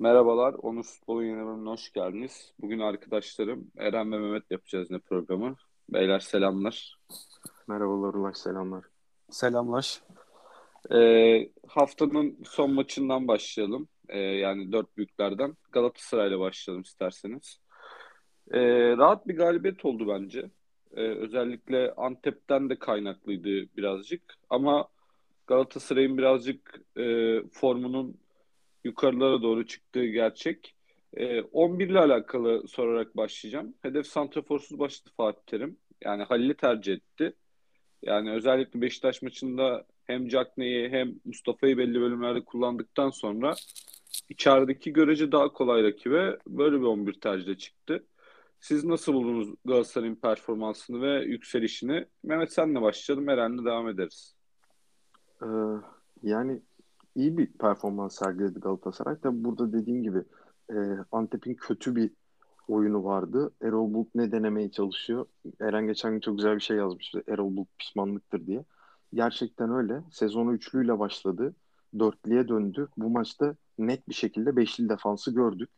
Merhabalar, Onursuz Futbol'un yeni bölümüne hoş geldiniz. Bugün arkadaşlarım Eren ve Mehmet yapacağız ne programı. Beyler selamlar. Merhabalar Ulaş, selamlar. Selamlar. Haftanın son maçından başlayalım. Yani dört büyüklerden Galatasaray'la başlayalım isterseniz. Rahat bir galibiyet oldu bence. Özellikle Antep'ten de kaynaklıydı birazcık. Ama Galatasaray'ın birazcık formunun yukarılara doğru çıktığı gerçek. 11 ile alakalı sorarak başlayacağım. Hedef santraforsuz başladı Fatih Terim. Yani Halil'i tercih etti. Yani özellikle Beşiktaş maçında hem Cagney'i hem Mustafa'yı belli bölümlerde kullandıktan sonra içerideki görece daha kolay rakibe böyle bir 11 tercihle çıktı. Siz nasıl buldunuz Galatasaray'ın performansını ve yükselişini? Mehmet senle başlayalım, Eren'le devam ederiz. Yani iyi bir performans sergiledi Galatasaray. Tabi burada dediğim gibi Antep'in kötü bir oyunu vardı. Erol Bulut ne denemeye çalışıyor? Eren geçen gün çok güzel bir şey yazmıştı. Erol Bulut pişmanlıktır diye. Gerçekten öyle. Sezonu üçlüyle başladı. Dörtlüye döndü. Bu maçta net bir şekilde beşli defansı gördük.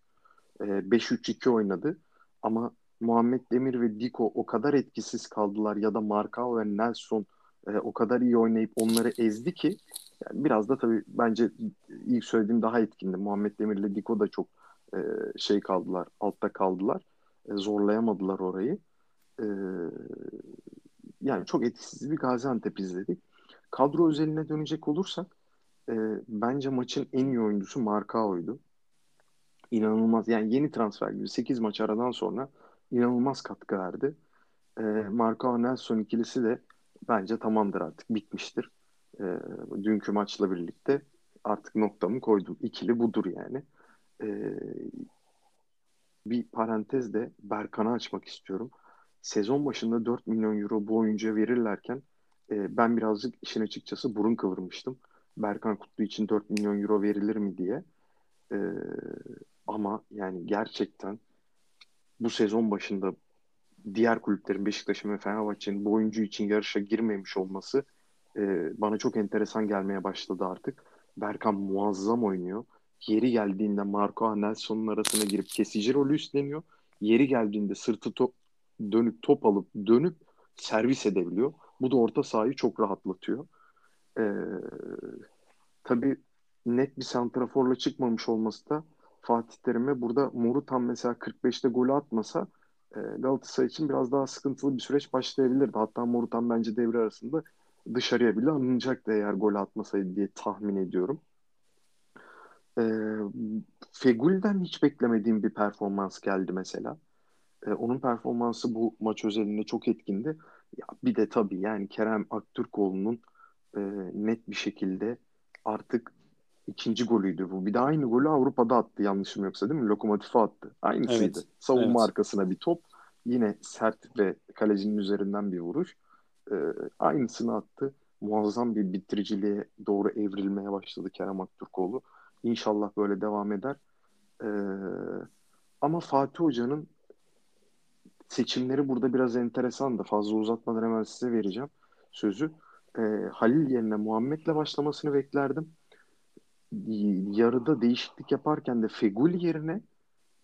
5-3-2 oynadı. Ama Muhammed Demir ve Diko o kadar etkisiz kaldılar ya da Marko ve Nelsson o kadar iyi oynayıp onları ezdi ki yani biraz da tabii bence ilk söylediğim daha etkindi. Muhammed Demir ile Diko da çok kaldılar, altta kaldılar. Zorlayamadılar orayı. Yani çok etkisiz bir Gaziantep izledik. Kadro özeline dönecek olursak bence maçın en iyi oyuncusu Marko'ydu. İnanılmaz, yani yeni transfer gibi 8 maç aradan sonra inanılmaz katkı verdi. Marko Nelsson ikilisi de bence tamamdır artık, bitmiştir. Dünkü maçla birlikte artık noktamı koydum. İkili budur yani. Bir parantez de Berkan'ı açmak istiyorum. Sezon başında 4 milyon euro bu oyuncuya verirlerken ben birazcık işin açıkçası burun kıvırmıştım. Berkan Kutlu için 4 milyon euro verilir mi diye. Ama yani gerçekten bu sezon başında diğer kulüplerin, Beşiktaş'ın ve Fenerbahçe'nin bu oyuncu için yarışa girmemiş olması bana çok enteresan gelmeye başladı artık. Berkan muazzam oynuyor. Yeri geldiğinde Marko Nelson'un arasına girip kesici rolü üstleniyor. Yeri geldiğinde sırtı dönüp top alıp dönüp servis edebiliyor. Bu da orta sahayı çok rahatlatıyor. Tabii net bir santraforla çıkmamış olması da Fatih Terim'e burada Morutan mesela 45'te golü atmasa Galatasaray için biraz daha sıkıntılı bir süreç başlayabilirdi. Hatta Morutan bence devre arasında dışarıya bile alınacaktı eğer gol atmasaydı diye tahmin ediyorum. Feghouli'den hiç beklemediğim bir performans geldi mesela. Onun performansı bu maç özelinde çok etkindi. Ya bir de tabii yani Kerem Aktürkoğlu'nun net bir şekilde artık ikinci golüydü bu. Bir de aynı golü Avrupa'da attı yanlışım yoksa, değil mi? Lokomotiv'e attı. Aynısıydı. Evet, savunma arkasına bir top. Yine sert ve kalecinin üzerinden bir vuruş. Aynısını attı. Muazzam bir bitiriciliğe doğru evrilmeye başladı Kerem Aktürkoğlu. İnşallah böyle devam eder. Ama Fatih Hoca'nın seçimleri burada biraz enteresandı. Fazla uzatmadan hemen size vereceğim sözü. Halil yerine Muhammed'le başlamasını beklerdim. Yarıda değişiklik yaparken de Feghouli yerine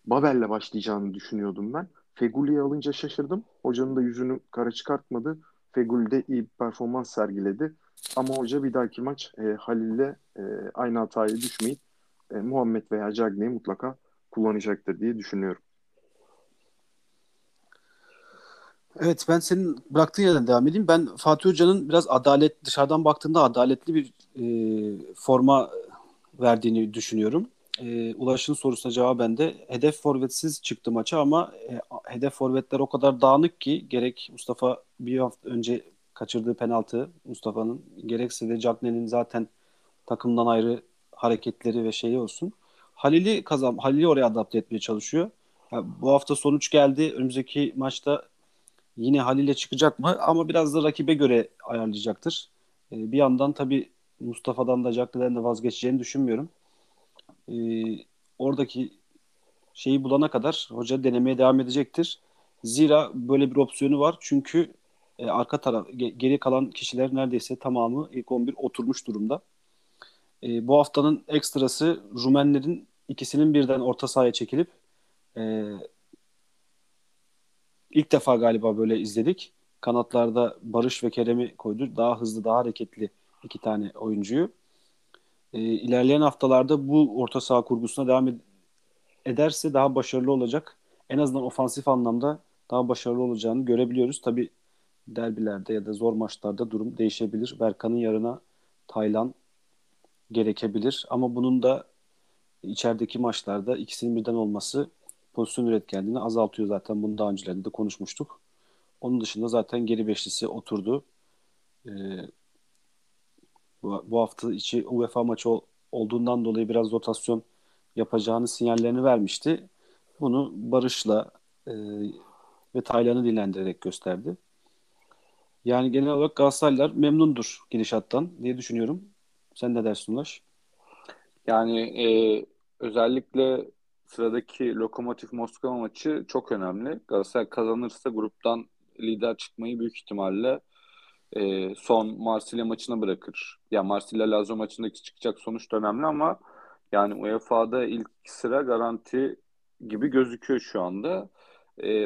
Babel'le başlayacağını düşünüyordum ben. Fegouli'yi alınca şaşırdım. Hocanın da yüzünü kara çıkartmadı. Feghouli de iyi bir performans sergiledi. Ama hoca bir dahaki maç Halil'le aynı hataya düşmeyip Muhammed veya Cagney'i mutlaka kullanacaktır diye düşünüyorum. Evet, ben senin bıraktığın yerden devam edeyim. Ben Fatih Hoca'nın biraz dışarıdan baktığında adaletli bir forma verdiğini düşünüyorum. Ulaş'ın sorusuna cevaben de hedef forvetsiz çıktı maça ama hedef forvetler o kadar dağınık ki gerek Mustafa bir hafta önce kaçırdığı penaltı Mustafa'nın, gerekse de Cagney'in zaten takımdan ayrı hareketleri ve şeyi olsun. Halil'i oraya adapte etmeye çalışıyor. Yani bu hafta sonuç geldi. Önümüzdeki maçta yine Halil'e çıkacak mı? Ama biraz da rakibe göre ayarlayacaktır. Bir yandan tabii Mustafa'dan da Cagney'den de vazgeçeceğini düşünmüyorum. Oradaki şeyi bulana kadar hoca denemeye devam edecektir. Zira böyle bir opsiyonu var. Çünkü arka taraf, geri kalan kişiler neredeyse tamamı ilk 11 oturmuş durumda. Bu haftanın ekstrası Rumenlerin ikisinin birden orta sahaya çekilip ilk defa galiba böyle izledik. Kanatlarda Barış ve Kerem'i koydu. Daha hızlı, daha hareketli iki tane oyuncuyu. İlerleyen haftalarda bu orta saha kurgusuna devam ederse daha başarılı olacak. En azından ofansif anlamda daha başarılı olacağını görebiliyoruz. Tabii derbilerde ya da zor maçlarda durum değişebilir. Berkan'ın yarına Taylan gerekebilir. Ama bunun da içerideki maçlarda ikisinin birden olması pozisyon üretkenliğini azaltıyor zaten. Bunu daha öncelerde de konuşmuştuk. Onun dışında zaten geri beşlisi oturdu. Bu hafta içi UEFA maçı olduğundan dolayı biraz rotasyon yapacağını sinyallerini vermişti. Bunu Barış'la ve Taylan'ı dinlendirerek gösterdi. Yani genel olarak Galatasaraylılar memnundur gidişattan diye düşünüyorum. Sen ne dersin Ulaş? Yani özellikle sıradaki Lokomotiv Moskova maçı çok önemli. Galatasaray kazanırsa gruptan lider çıkmayı büyük ihtimalle son Marsilya maçına bırakır. Ya yani Marsilya-Lazio maçındaki çıkacak sonuç da önemli ama yani UEFA'da ilk sıra garanti gibi gözüküyor şu anda.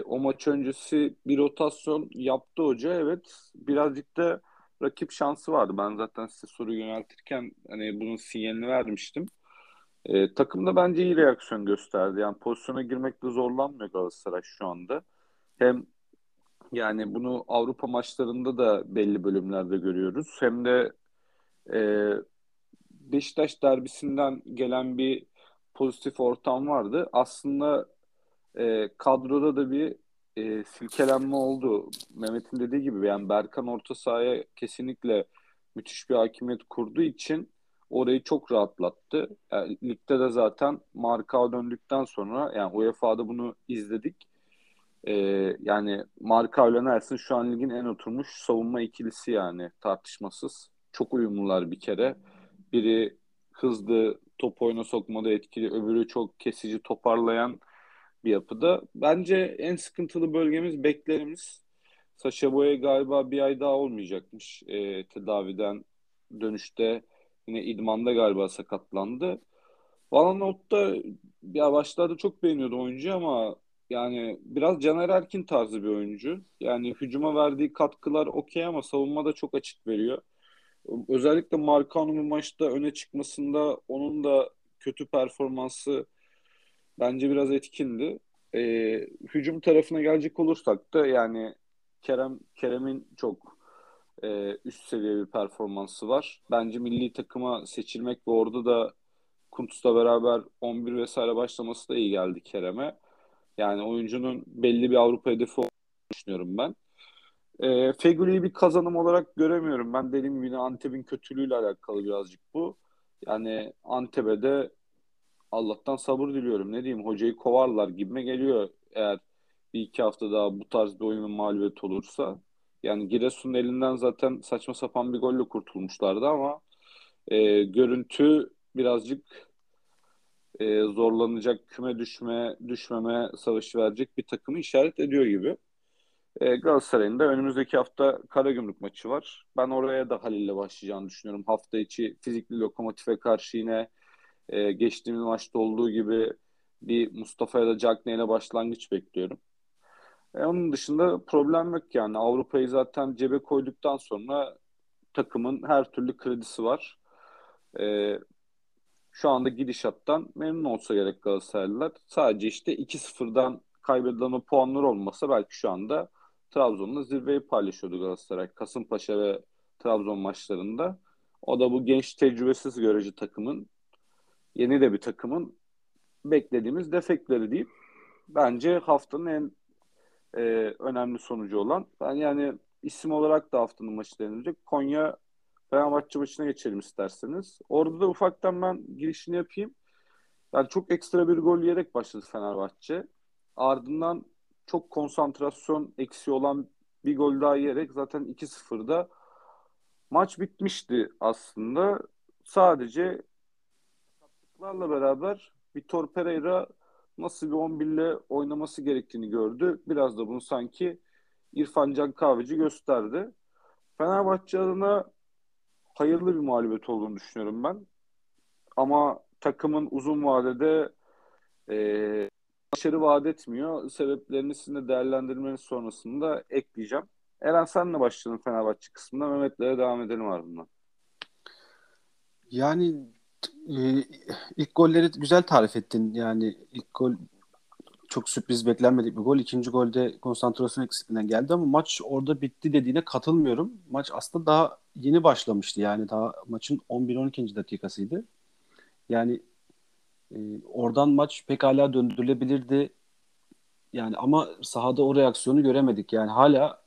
O maç öncesi bir rotasyon yaptı hoca. Evet, birazcık da rakip şansı vardı. Ben zaten size soru yöneltirken hani bunun sinyalini vermiştim. Takım da bence iyi reaksiyon gösterdi. Yani pozisyona girmekte zorlanmıyor Galatasaray şu anda. Hem yani bunu Avrupa maçlarında da belli bölümlerde görüyoruz. Hem de Beşiktaş derbisinden gelen bir pozitif ortam vardı. Aslında kadroda da bir silkelenme oldu. Mehmet'in dediği gibi yani Berkan orta sahaya kesinlikle müthiş bir hakimiyet kurduğu için orayı çok rahatlattı. Yani ligde de zaten Marko'ya döndükten sonra yani UEFA'da bunu izledik. Yani Marko'yla Nelsson şu an ligin en oturmuş savunma ikilisi yani tartışmasız. Çok uyumlular bir kere. Biri hızlı top oyuna sokmada etkili, öbürü çok kesici toparlayan bir yapıda. Bence en sıkıntılı bölgemiz beklerimiz. Sacha Boey galiba bir ay daha olmayacakmış tedaviden dönüşte. Yine idmanda galiba sakatlandı. Valanoğlu'da ya başlarda çok beğeniyordum oyuncu ama yani biraz Caner Erkin tarzı bir oyuncu. Yani hücuma verdiği katkılar okey ama savunmada çok açık veriyor. Özellikle Markan'ın bu maçta öne çıkmasında onun da kötü performansı bence biraz etkindi. Hücum tarafına gelecek olursak da yani Kerem'in çok üst seviye bir performansı var. Bence milli takıma seçilmek ve orada da Kuntus'la beraber 11 vesaire başlaması da iyi geldi Kerem'e. Yani oyuncunun belli bir Avrupa hedefi olduğunu düşünüyorum ben. Fegouli'yi bir kazanım olarak göremiyorum. Ben dediğim gibi yine Antep'in kötülüğüyle alakalı birazcık bu. Yani Antep'e de Allah'tan sabır diliyorum. Ne diyeyim, hocayı kovarlar gibime geliyor eğer bir iki hafta daha bu tarz bir oyunun mağlubiyeti olursa. Yani Giresun'un elinden zaten saçma sapan bir golle kurtulmuşlardı ama görüntü birazcık zorlanacak, küme düşmeme savaşı verecek bir takımı işaret ediyor gibi. Galatasaray'ın da önümüzdeki hafta Karagümrük maçı var. Ben oraya da Halil'le başlayacağını düşünüyorum. Hafta içi fizikli Lokomotif'e karşı yine geçtiğimiz maçta olduğu gibi bir Mustafa ya da Cagney'le başlangıç bekliyorum. Onun dışında problem yok yani. Avrupa'yı zaten cebe koyduktan sonra takımın her türlü kredisi var. Şu anda gidişattan memnun olsa gerek Galatasaraylılar. Sadece işte 2-0'dan kaybedilen o puanlar olmasa belki şu anda Trabzon'la zirveyi paylaşıyordu Galatasaray. Kasımpaşa ve Trabzon maçlarında. O da bu genç tecrübesiz görece takımın, yeni de bir takımın beklediğimiz defekleri deyip bence haftanın en önemli sonucu olan. Ben yani isim olarak da haftanın maçı denilecek. Konya Fenerbahçe maçına geçelim isterseniz. Orada da ufaktan ben girişini yapayım. Yani çok ekstra bir gol yiyerek başladı Fenerbahçe. Ardından çok konsantrasyon eksiği olan bir gol daha yiyerek zaten 2-0'da maç bitmişti aslında. Sadece sakatlıklarla beraber Vitor Pereira nasıl bir 11 ile oynaması gerektiğini gördü. Biraz da bunu sanki İrfan Can Kahveci gösterdi. Fenerbahçe adına hayırlı bir mağlubiyet olduğunu düşünüyorum ben. Ama takımın uzun vadede başarı vaat etmiyor. Sebeplerini sizin de değerlendirmeniz sonrasında ekleyeceğim. Eren senle başlayalım Fenerbahçe kısmında. Mehmet'lere devam edelim ardından. Yani ilk golleri güzel tarif ettin. Yani ilk gol çok sürpriz, beklenmedik bir gol. İkinci golde konsantrasyon eksikliğinden geldi ama maç orada bitti dediğine katılmıyorum. Maç aslında daha yeni başlamıştı. Yani daha maçın 11-12. Dakikasıydı. Yani oradan maç pekala döndürülebilirdi. Yani ama sahada o reaksiyonu göremedik. Yani hala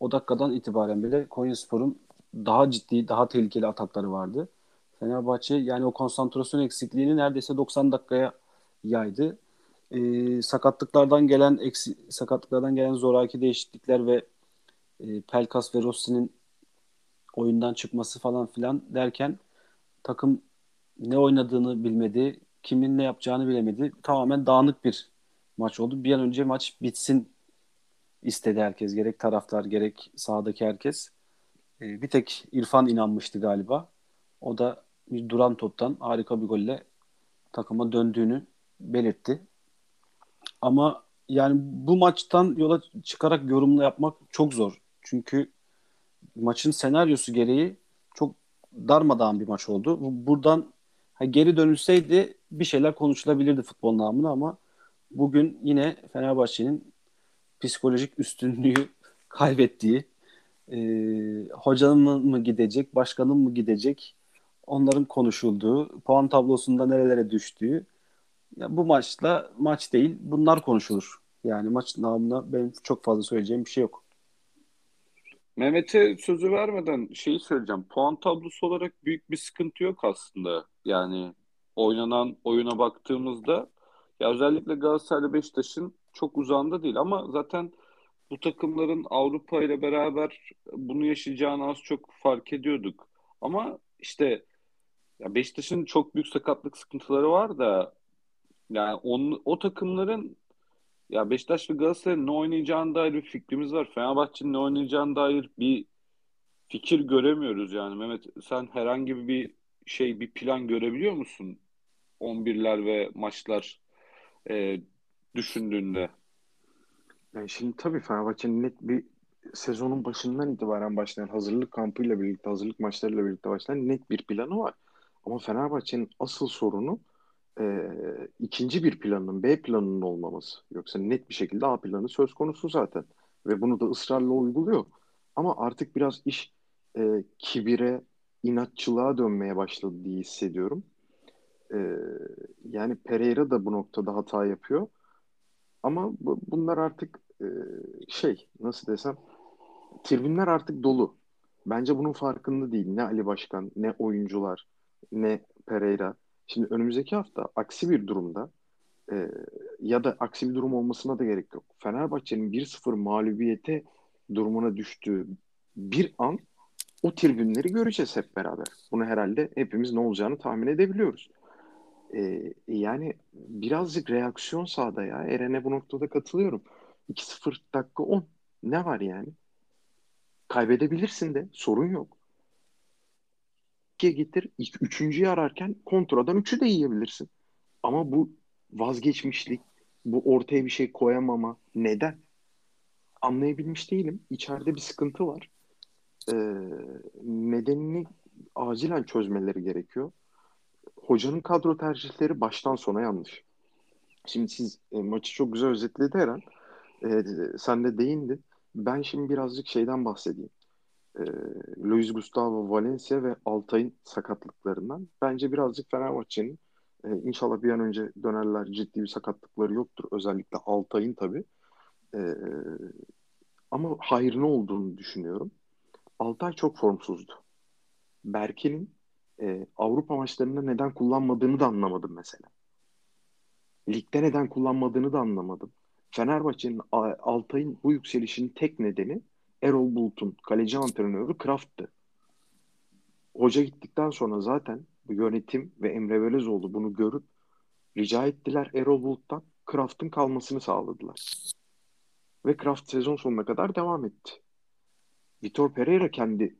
o dakikadan itibaren bile Konyaspor'un daha ciddi, daha tehlikeli atakları vardı. Fenerbahçe yani o konsantrasyon eksikliğini neredeyse 90 dakikaya yaydı. Sakatlıklardan gelen zoraki değişiklikler ve Pelkas ve Rossi'nin oyundan çıkması falan filan derken takım ne oynadığını bilmedi, kimin ne yapacağını bilemedi. Tamamen dağınık bir maç oldu. Bir an önce maç bitsin istedi herkes. Gerek taraftar, gerek sahadaki herkes. Bir tek İrfan inanmıştı galiba. O da bir duran toptan harika bir golle takıma döndüğünü belirtti. Ama yani bu maçtan yola çıkarak yorumla yapmak çok zor. Çünkü maçın senaryosu gereği çok darmadağın bir maç oldu. Buradan geri dönülseydi bir şeyler konuşulabilirdi futbol namına ama bugün yine Fenerbahçe'nin psikolojik üstünlüğü kaybettiği, hocanın mı gidecek, başkanın mı gidecek, onların konuşulduğu, puan tablosunda nerelere düştüğü, ya bu maçla maç değil, bunlar konuşulur. Yani maç namına benim çok fazla söyleyeceğim bir şey yok. Mehmet'e sözü vermeden şeyi söyleyeceğim. Puan tablosu olarak büyük bir sıkıntı yok aslında. Yani oynanan oyuna baktığımızda ya özellikle Galatasaray'la Beşiktaş'ın çok uzağında değil ama zaten bu takımların Avrupa ile beraber bunu yaşayacağını az çok fark ediyorduk. Ama işte ya Beşiktaş'ın çok büyük sakatlık sıkıntıları var da yani o takımların ya Beşiktaş ve Galatasaray'ın ne oynayacağına dair bir fikrimiz var. Fenerbahçe'nin ne oynayacağına dair bir fikir göremiyoruz yani. Mehmet sen herhangi bir şey, bir plan görebiliyor musun 11'ler ve maçlar düşündüğünde? Yani şimdi tabii Fenerbahçe'nin net bir sezonun başından itibaren başlayan hazırlık kampıyla birlikte, hazırlık maçlarıyla birlikte başlayan net bir planı var. Ama Fenerbahçe'nin asıl sorunu ikinci bir planının, B planının olmaması. Yoksa net bir şekilde A planı söz konusu zaten. Ve bunu da ısrarla uyguluyor. Ama artık biraz iş kibire, inatçılığa dönmeye başladı diye hissediyorum. Yani Pereira da bu noktada hata yapıyor. Ama bunlar artık nasıl desem, tribünler artık dolu. Bence bunun farkında değil. Ne Ali Başkan, ne oyuncular, ne Pereira. Şimdi önümüzdeki hafta aksi bir durumda ya da aksi bir durum olmasına da gerek yok. Fenerbahçe'nin 1-0 mağlubiyete durumuna düştüğü bir an o tribünleri göreceğiz hep beraber. Bunu herhalde hepimiz ne olacağını tahmin edebiliyoruz. Yani birazcık reaksiyon sahada ya. Eren'e bu noktada katılıyorum. 2-0 dakika 10. Ne var yani? Kaybedebilirsin de. Sorun yok. 2'ye getir. 3.'yü ararken kontradan 3'ü de yiyebilirsin. Ama bu vazgeçmişlik, bu ortaya bir şey koyamama neden? Anlayabilmiş değilim. İçeride bir sıkıntı var. Nedenini acilen çözmeleri gerekiyor. Hocanın kadro tercihleri baştan sona yanlış. Şimdi siz maçı çok güzel özetledi Eren. Sen de değindin. Ben şimdi birazcık şeyden bahsedeyim. Luis Gustavo, Valencia ve Altay'ın sakatlıklarından. Bence birazcık Fenerbahçe'nin inşallah bir an önce dönerler, ciddi bir sakatlıkları yoktur. Özellikle Altay'ın tabii. Ama hayrına olduğunu düşünüyorum. Altay çok formsuzdu. Berkin'in Avrupa maçlarında neden kullanmadığını da anlamadım mesela. Ligde neden kullanmadığını da anlamadım. Fenerbahçe'nin Altay'ın bu yükselişinin tek nedeni Erol Bulut'un kaleci antrenörü Kraft'tı. Hoca gittikten sonra zaten yönetim ve Emre Belezoğlu bunu görüp rica ettiler Erol Bulut'tan, Kraft'ın kalmasını sağladılar. Ve Kraft sezon sonuna kadar devam etti. Vitor Pereira kendi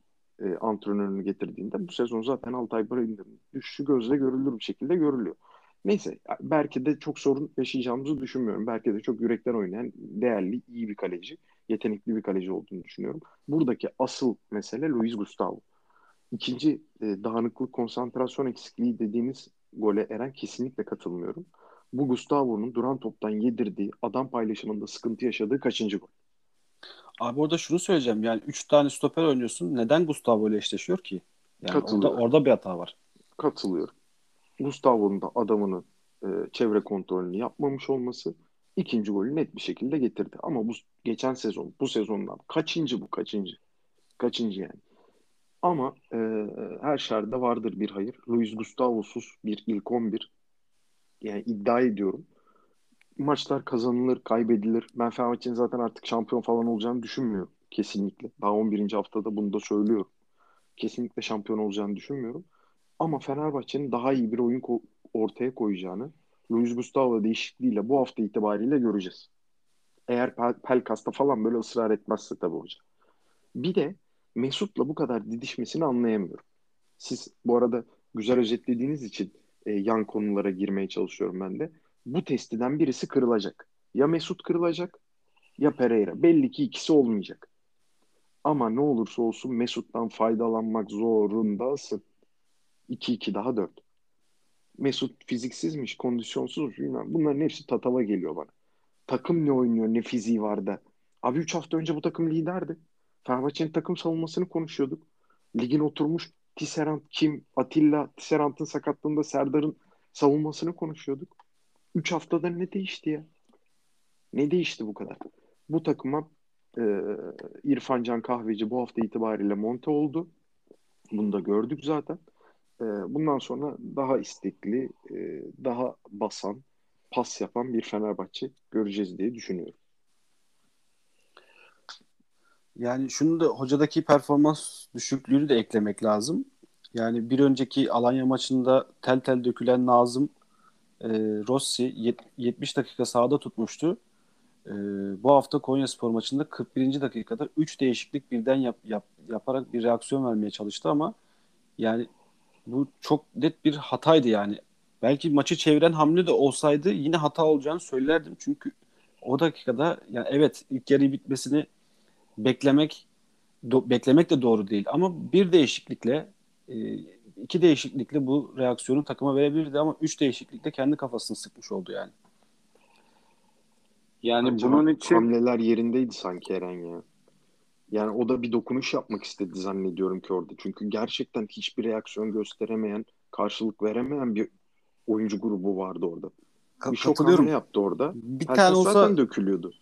antrenörünü getirdiğinde bu sezon zaten Altay Bray'ın düşüşü gözle görülür bir şekilde görülüyor. Neyse, belki de çok sorun yaşayacağımızı düşünmüyorum. Belki de çok yürekten oynayan, değerli, iyi bir kaleci, yetenekli bir kaleci olduğunu düşünüyorum. Buradaki asıl mesele Luis Gustavo. İkinci dağınıklık, konsantrasyon eksikliği dediğimiz gole Eren kesinlikle katılmıyorum. Bu Gustavo'nun duran toptan yedirdiği, adam paylaşımında sıkıntı yaşadığı kaçıncı gol? Abi orada şunu söyleyeceğim. Yani 3 tane stoper oynuyorsun. Neden Gustavo ile eşleşiyor ki? Yani orada bir hata var. Katılıyorum. Gustavo'nun da adamının çevre kontrolünü yapmamış olması ikinci golü net bir şekilde getirdi. Ama bu geçen sezon, bu sezondan kaçıncı? Kaçıncı yani. Ama her şerde vardır bir hayır. Luis Gustavo'suz bir ilk 11. Yani iddia ediyorum. Maçlar kazanılır, kaybedilir. Ben Fenerbahçe'nin zaten artık şampiyon falan olacağını düşünmüyorum. Kesinlikle. Daha 11. haftada bunu da söylüyorum. Kesinlikle şampiyon olacağını düşünmüyorum. Ama Fenerbahçe'nin daha iyi bir oyun ortaya koyacağını Luis Gustavo değişikliğiyle bu hafta itibariyle göreceğiz. Eğer Pelkas'ta falan böyle ısrar etmezse tabii hocam. Bir de Mesut'la bu kadar didişmesini anlayamıyorum. Siz bu arada güzel özetlediğiniz için yan konulara girmeye çalışıyorum ben de. Bu testiden birisi kırılacak. Ya Mesut kırılacak ya Pereira. Belli ki ikisi olmayacak. Ama ne olursa olsun Mesut'tan faydalanmak zorundasın. 2-2 daha 4. Mesut fiziksizmiş, kondisyonsuzmuş. Bunların hepsi tatava geliyor bana. Takım ne oynuyor, ne fiziği var da. Abi 3 hafta önce bu takım liderdi. Fenerbahçe'nin takım savunmasını konuşuyorduk. Ligin oturmuş Tisserant kim? Atilla, Tisserant'ın sakatlığında Serdar'ın savunmasını konuşuyorduk. 3 haftada ne değişti ya? Ne değişti bu kadar? Bu takıma İrfan Can Kahveci bu hafta itibariyle monte oldu. Bunu da gördük zaten. Bundan sonra daha istekli, daha basan, pas yapan bir Fenerbahçe göreceğiz diye düşünüyorum. Yani şunu da, hocadaki performans düşüklüğünü de eklemek lazım. Yani bir önceki Alanya maçında tel tel dökülen Nazım Rossi 70 dakika sahada tutmuştu. Bu hafta Konyaspor maçında 41. dakikada 3 değişiklik birden yaparak bir reaksiyon vermeye çalıştı ama yani bu çok net bir hataydı yani. Belki maçı çeviren hamle de olsaydı yine hata olacağını söylerdim. Çünkü o dakikada yani evet, ilk yarı bitmesini beklemek de doğru değil. Ama bir değişiklikle, iki değişiklikle bu reaksiyonu takıma verebilirdi ama 3 değişiklikle kendi kafasını sıkmış oldu yani. Yani hocam, bunun için hamleler yerindeydi sanki Eren ya. Yani o da bir dokunuş yapmak istedi zannediyorum ki orada. Çünkü gerçekten hiçbir reaksiyon gösteremeyen, karşılık veremeyen bir oyuncu grubu vardı orada. Bir şok hamle yaptı orada. Bir herkes tane olsa zaten dökülüyordu.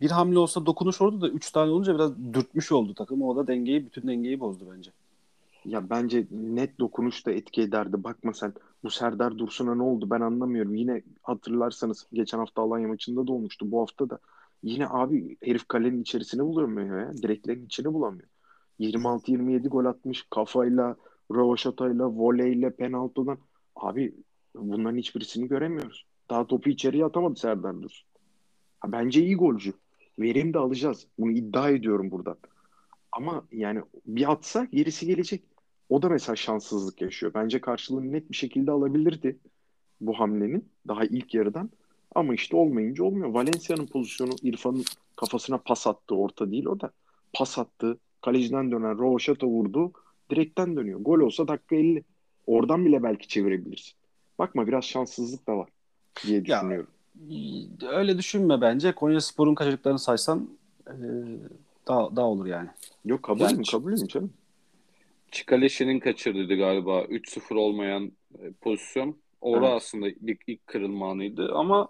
Bir hamle olsa dokunuş orada da 3 tane olunca biraz dürtmüş oldu takım. O da dengeyi, bütün dengeyi bozdu bence. Ya bence net dokunuş da etki ederdi. Bakma sen, bu Serdar Dursun'a ne oldu ben anlamıyorum. Yine hatırlarsanız geçen hafta Alanya maçında da olmuştu, bu hafta da. Yine abi herif kalenin içerisini bulamıyor ya. Direklerin içini bulamıyor. 26-27 gol atmış kafayla, rövaşatayla, voleyle, penaltıdan. Abi bunların hiçbirisini göremiyoruz. Daha topu içeriye atamadı Serdar Dursun. Ha, bence iyi golcü. Verim de alacağız. Bunu iddia ediyorum buradan. Ama yani bir atsa gerisi gelecek. O da mesela şanssızlık yaşıyor. Bence karşılığını net bir şekilde alabilirdi bu hamlenin. Daha ilk yarıdan. Ama işte olmayınca olmuyor. Valencia'nın pozisyonu, İrfan'ın kafasına pas attı. Orta değil o da. Pas attı. Kaleciden dönen rovaşata vurdu. Direkten dönüyor. Gol olsa dakika 50. Oradan bile belki çevirebilirsin. Bakma, biraz şanssızlık da var diye düşünüyorum. Ya, öyle düşünme bence. Konyaspor'un kaçırdıklarını saysan daha olur yani. Yok, kabulüm canım. Çikaleşi'nin kaçırdıydı galiba. 3-0 olmayan pozisyon. Orada evet. Aslında ilk kırılma anıydı ama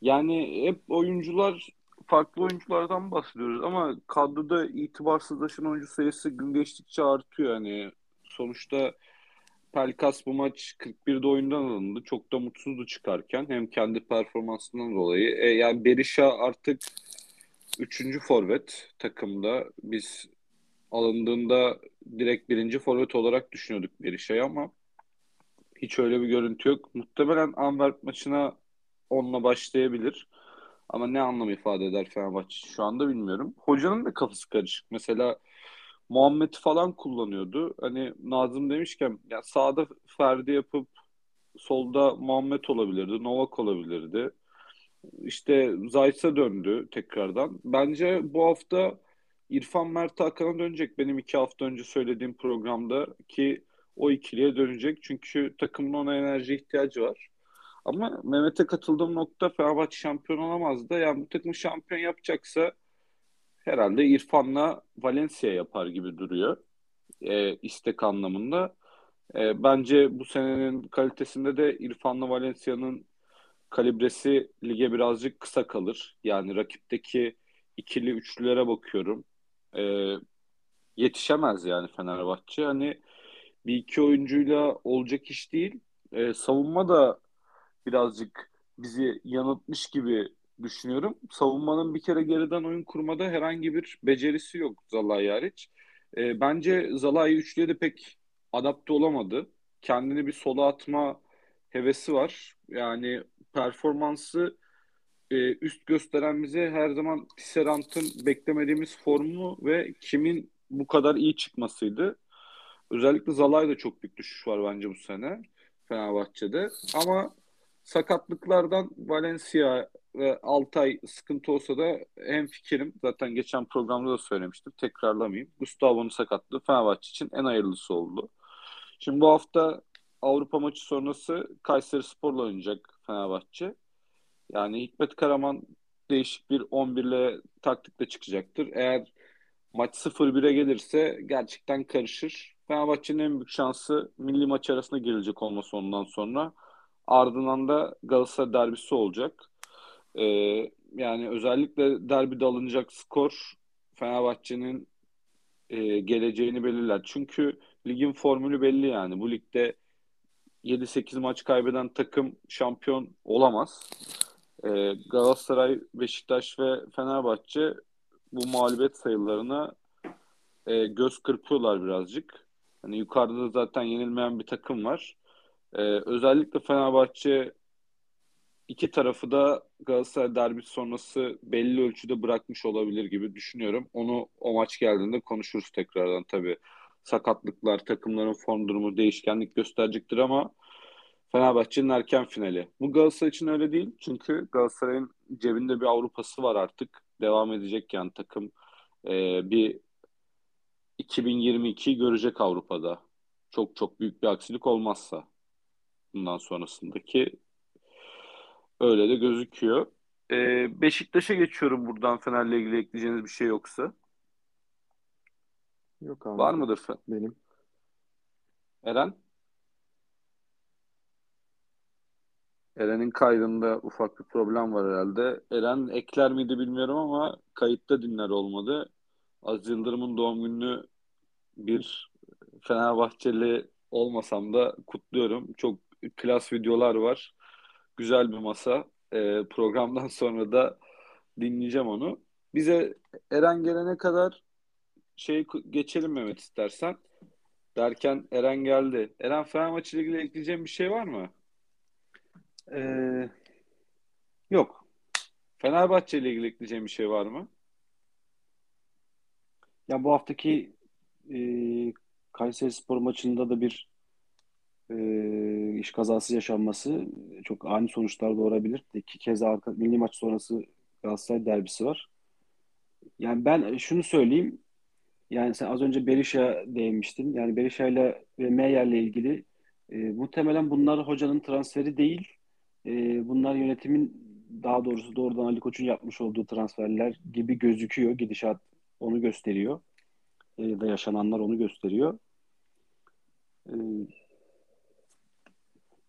yani hep oyuncular, farklı oyunculardan bahsediyoruz ama kadroda itibarsızlaşan oyuncu sayısı gün geçtikçe artıyor. Yani sonuçta Pelkas bu maç 41'de oyundan alındı. Çok da mutsuzdu çıkarken, hem kendi performansından dolayı. Yani Berisha artık 3. forvet takımda. Biz alındığında direkt 1. forvet olarak düşünüyorduk Berisha'yı ama hiç öyle bir görüntü yok. Muhtemelen Antwerp maçına onunla başlayabilir. Ama ne anlam ifade eder Fenerbahçe şu anda bilmiyorum. Hocanın da kafası karışık. Mesela Muhammed'i falan kullanıyordu. Hani Nazım demişken yani sağda Ferdi yapıp solda Muhammed olabilirdi, Novak olabilirdi. İşte Zayt'sa döndü tekrardan. Bence bu hafta İrfan Mert Hakan'a dönecek. Benim 2 hafta önce söylediğim programda ki o ikiliye dönecek. Çünkü takımın ona enerji ihtiyacı var. Ama Mehmet'e katıldığım nokta Fenerbahçe şampiyon olamaz da yani bu takımı şampiyon yapacaksa herhalde İrfan'la Valencia yapar gibi duruyor. İstek anlamında. Bence bu senenin kalitesinde de İrfan'la Valencia'nın kalibresi lige birazcık kısa kalır. Yani rakipteki ikili üçlülere bakıyorum. Yetişemez yani Fenerbahçe. Hani bir iki oyuncuyla olacak iş değil. Savunma da birazcık bizi yanıltmış gibi düşünüyorum. Savunmanın bir kere geriden oyun kurmada herhangi bir becerisi yok Szalai hariç. Bence Szalai üçlüye de pek adapte olamadı. Kendini bir sola atma hevesi var. Yani performansı üst gösteren bize her zaman Tisserant'ın beklemediğimiz formu ve kimin bu kadar iyi çıkmasıydı. Özellikle Szalai'de çok büyük düşüş var bence bu sene Fenerbahçe'de. Ama sakatlıklardan Valencia ve Altay sıkıntı olsa da hemfikirim. Zaten geçen programda da söylemiştim. Tekrarlamayayım. Gustavo'nun sakatlığı Fenerbahçe için en hayırlısı oldu. Şimdi bu hafta Avrupa maçı sonrası Kayserispor'la oynayacak Fenerbahçe. Yani Hikmet Karaman değişik bir 11'le taktikle çıkacaktır. Eğer maç 0-1'e gelirse gerçekten karışır. Fenerbahçe'nin en büyük şansı milli maç arasına girilecek olması ondan sonra. Ardından da Galatasaray derbisi olacak. Yani özellikle derbide alınacak skor Fenerbahçe'nin geleceğini belirler. Çünkü ligin formülü belli yani. Bu ligde 7-8 maç kaybeden takım şampiyon olamaz. Galatasaray, Beşiktaş ve Fenerbahçe bu mağlubiyet sayılarına göz kırpıyorlar birazcık. Hani yukarıda zaten yenilmeyen bir takım var. Özellikle Fenerbahçe iki tarafı da Galatasaray derbisi sonrası belli ölçüde bırakmış olabilir gibi düşünüyorum. Onu o maç geldiğinde konuşuruz tekrardan tabii. Sakatlıklar, takımların form durumu değişkenlik gösterecektir ama Fenerbahçe'nin erken finali. Bu Galatasaray için öyle değil. Çünkü Galatasaray'ın cebinde bir Avrupası var artık. Devam edecek yani takım bir 2022'yi görecek Avrupa'da. Çok çok büyük bir aksilik olmazsa. Bundan sonrasındaki öyle de gözüküyor. Beşiktaş'a geçiyorum buradan Fener'le ilgili ekleyeceğiniz bir şey yoksa. Yok abi. Var mıdır Fener? Benim. Eren? Eren'in kaydında ufak bir problem var herhalde. Eren ekler miydi bilmiyorum ama kayıtta dinler olmadı. Aziz Yıldırım'ın doğum gününü bir Fenerbahçeli olmasam da kutluyorum. Çok klas videolar var. Güzel bir masa. Programdan sonra da dinleyeceğim onu. Bize Eren gelene kadar geçelim Mehmet istersen. Derken Eren geldi. Eren, Fener maçıyla ilgili ekleyeceğim bir şey var mı? Yok. Fenerbahçe ile ilgili ekleyeceğim bir şey var mı? Ya bu haftaki Kayserispor maçında da bir iş kazası yaşanması çok ani sonuçlar doğurabilir. 2 kez arka milli maç sonrası Galatasaray derbisi var. Yani ben şunu söyleyeyim. Yani sen az önce Berisha değinmiştin. Yani Berisha'yla ve Meyer'le ilgili muhtemelen bunlar hocanın transferi değil. Bunlar yönetimin, daha doğrusu doğrudan Ali Koç'un yapmış olduğu transferler gibi gözüküyor. Gidişat onu gösteriyor. Ve yaşananlar onu gösteriyor.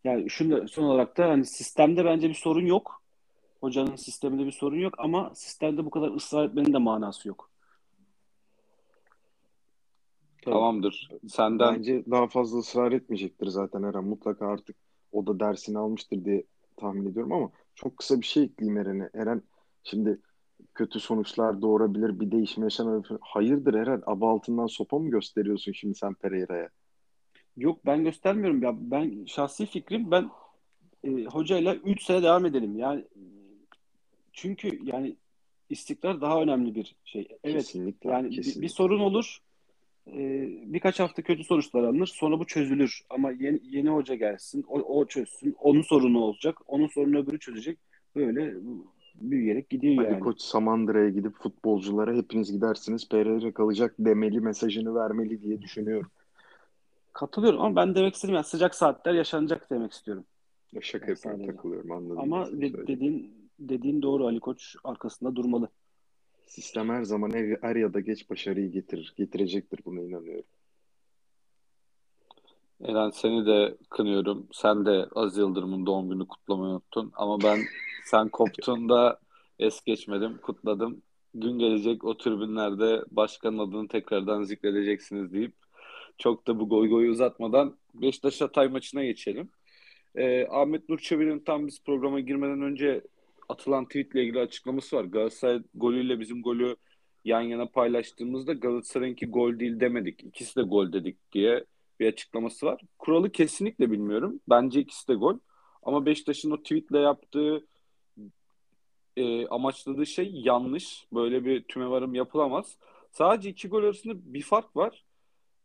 Yani şunu, son olarak da hani sistemde bence bir sorun yok. Hocanın sisteminde bir sorun yok ama sistemde bu kadar ısrar etmenin de manası yok. Tamamdır. Senden bence daha fazla ısrar etmeyecektir zaten Eren. Mutlaka artık o da dersini almıştır diye tahmin ediyorum ama çok kısa bir şey ekleyeyim Eren'e. Eren şimdi kötü sonuçlar doğurabilir, bir değişim yaşanabilir. Hayırdır Eren? Aba altından sopa mı gösteriyorsun şimdi sen Pereira'ya? Yok, ben göstermiyorum ya. Ben şahsi fikrim, ben hocayla 3 sene devam edelim. Yani çünkü yani istikrar daha önemli bir şey. Evet. Kesinlikle, yani kesinlikle. Bir sorun olur. birkaç hafta kötü sonuçlar alınır. Sonra bu çözülür. Ama yeni hoca gelsin. O çözsün. Onun sorunu olacak. Onun sorunu öbürü çözecek. Böyle büyüyerek gidiyor yani. Ali Koç Samandıra'ya gidip futbolculara hepiniz gidersiniz, Pereira kalacak demeli, mesajını vermeli diye düşünüyorum. Katılıyorum ama ben demek istediğim yani sıcak saatler yaşanacak demek istiyorum. Şaka yapıyorum, takılıyorum, anladım. Ama dediğin doğru, Ali Koç arkasında durmalı. Sistem her zaman er ya da geç başarıyı getirecektir, buna inanıyorum. Eren, seni de kınıyorum. Sen de Az Yıldırım'ın doğum günü kutlamayı unuttun. Ama ben sen koptuğunda es geçmedim, kutladım. Gün gelecek o tribünlerde başkanın adını tekrardan zikredeceksiniz deyip çok da bu goy goyu uzatmadan Beşiktaş Hatay maçına geçelim. Ahmet Nur Çebi'nin tam biz programa girmeden önce atılan tweetle ilgili açıklaması var. Galatasaray golüyle bizim golü yan yana paylaştığımızda Galatasaray'ınki gol değil demedik, İkisi de gol dedik diye bir açıklaması var. Kuralı kesinlikle bilmiyorum. Bence ikisi de gol. Ama Beşiktaş'ın o tweetle yaptığı amaçladığı şey yanlış. Böyle bir tümevarım yapılamaz. Sadece iki gol arasında bir fark var.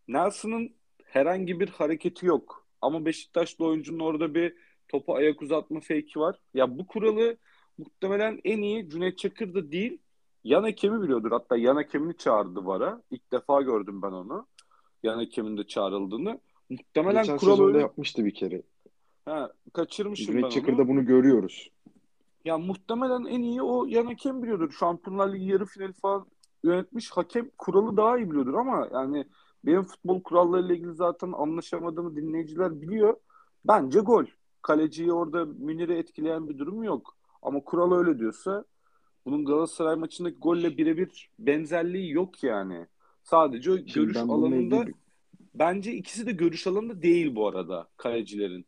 Nelson'ın herhangi bir hareketi yok. Ama Beşiktaşlı oyuncunun orada bir topa ayak uzatma fake'i var. Ya bu kuralı muhtemelen en iyi Cüneyt Çakır da değil, yan hakemi biliyordur. Hatta yan hakemini çağırdı VAR'a. İlk defa gördüm ben onu, yan hakemin de çağrıldığını. Muhtemelen geçen kural öyle yapmıştı bir kere. Kaçırmışım Cüneyt ben Çakır'da onu. Bunu görüyoruz. Ya muhtemelen en iyi o yan hakem biliyordur. Şampiyonlar Ligi yarı finali falan yönetmiş hakem, kuralı daha iyi biliyordur ama yani benim futbol kurallarıyla ilgili zaten anlaşamadığımı dinleyiciler biliyor. Bence gol. Kaleciyi orada Münir'i etkileyen bir durum yok. Ama kural öyle diyorsa bunun Galatasaray maçındaki golle birebir benzerliği yok yani. Sadece şimdi görüş alanında ilgili... bence ikisi de görüş alanında değil bu arada kalecilerin.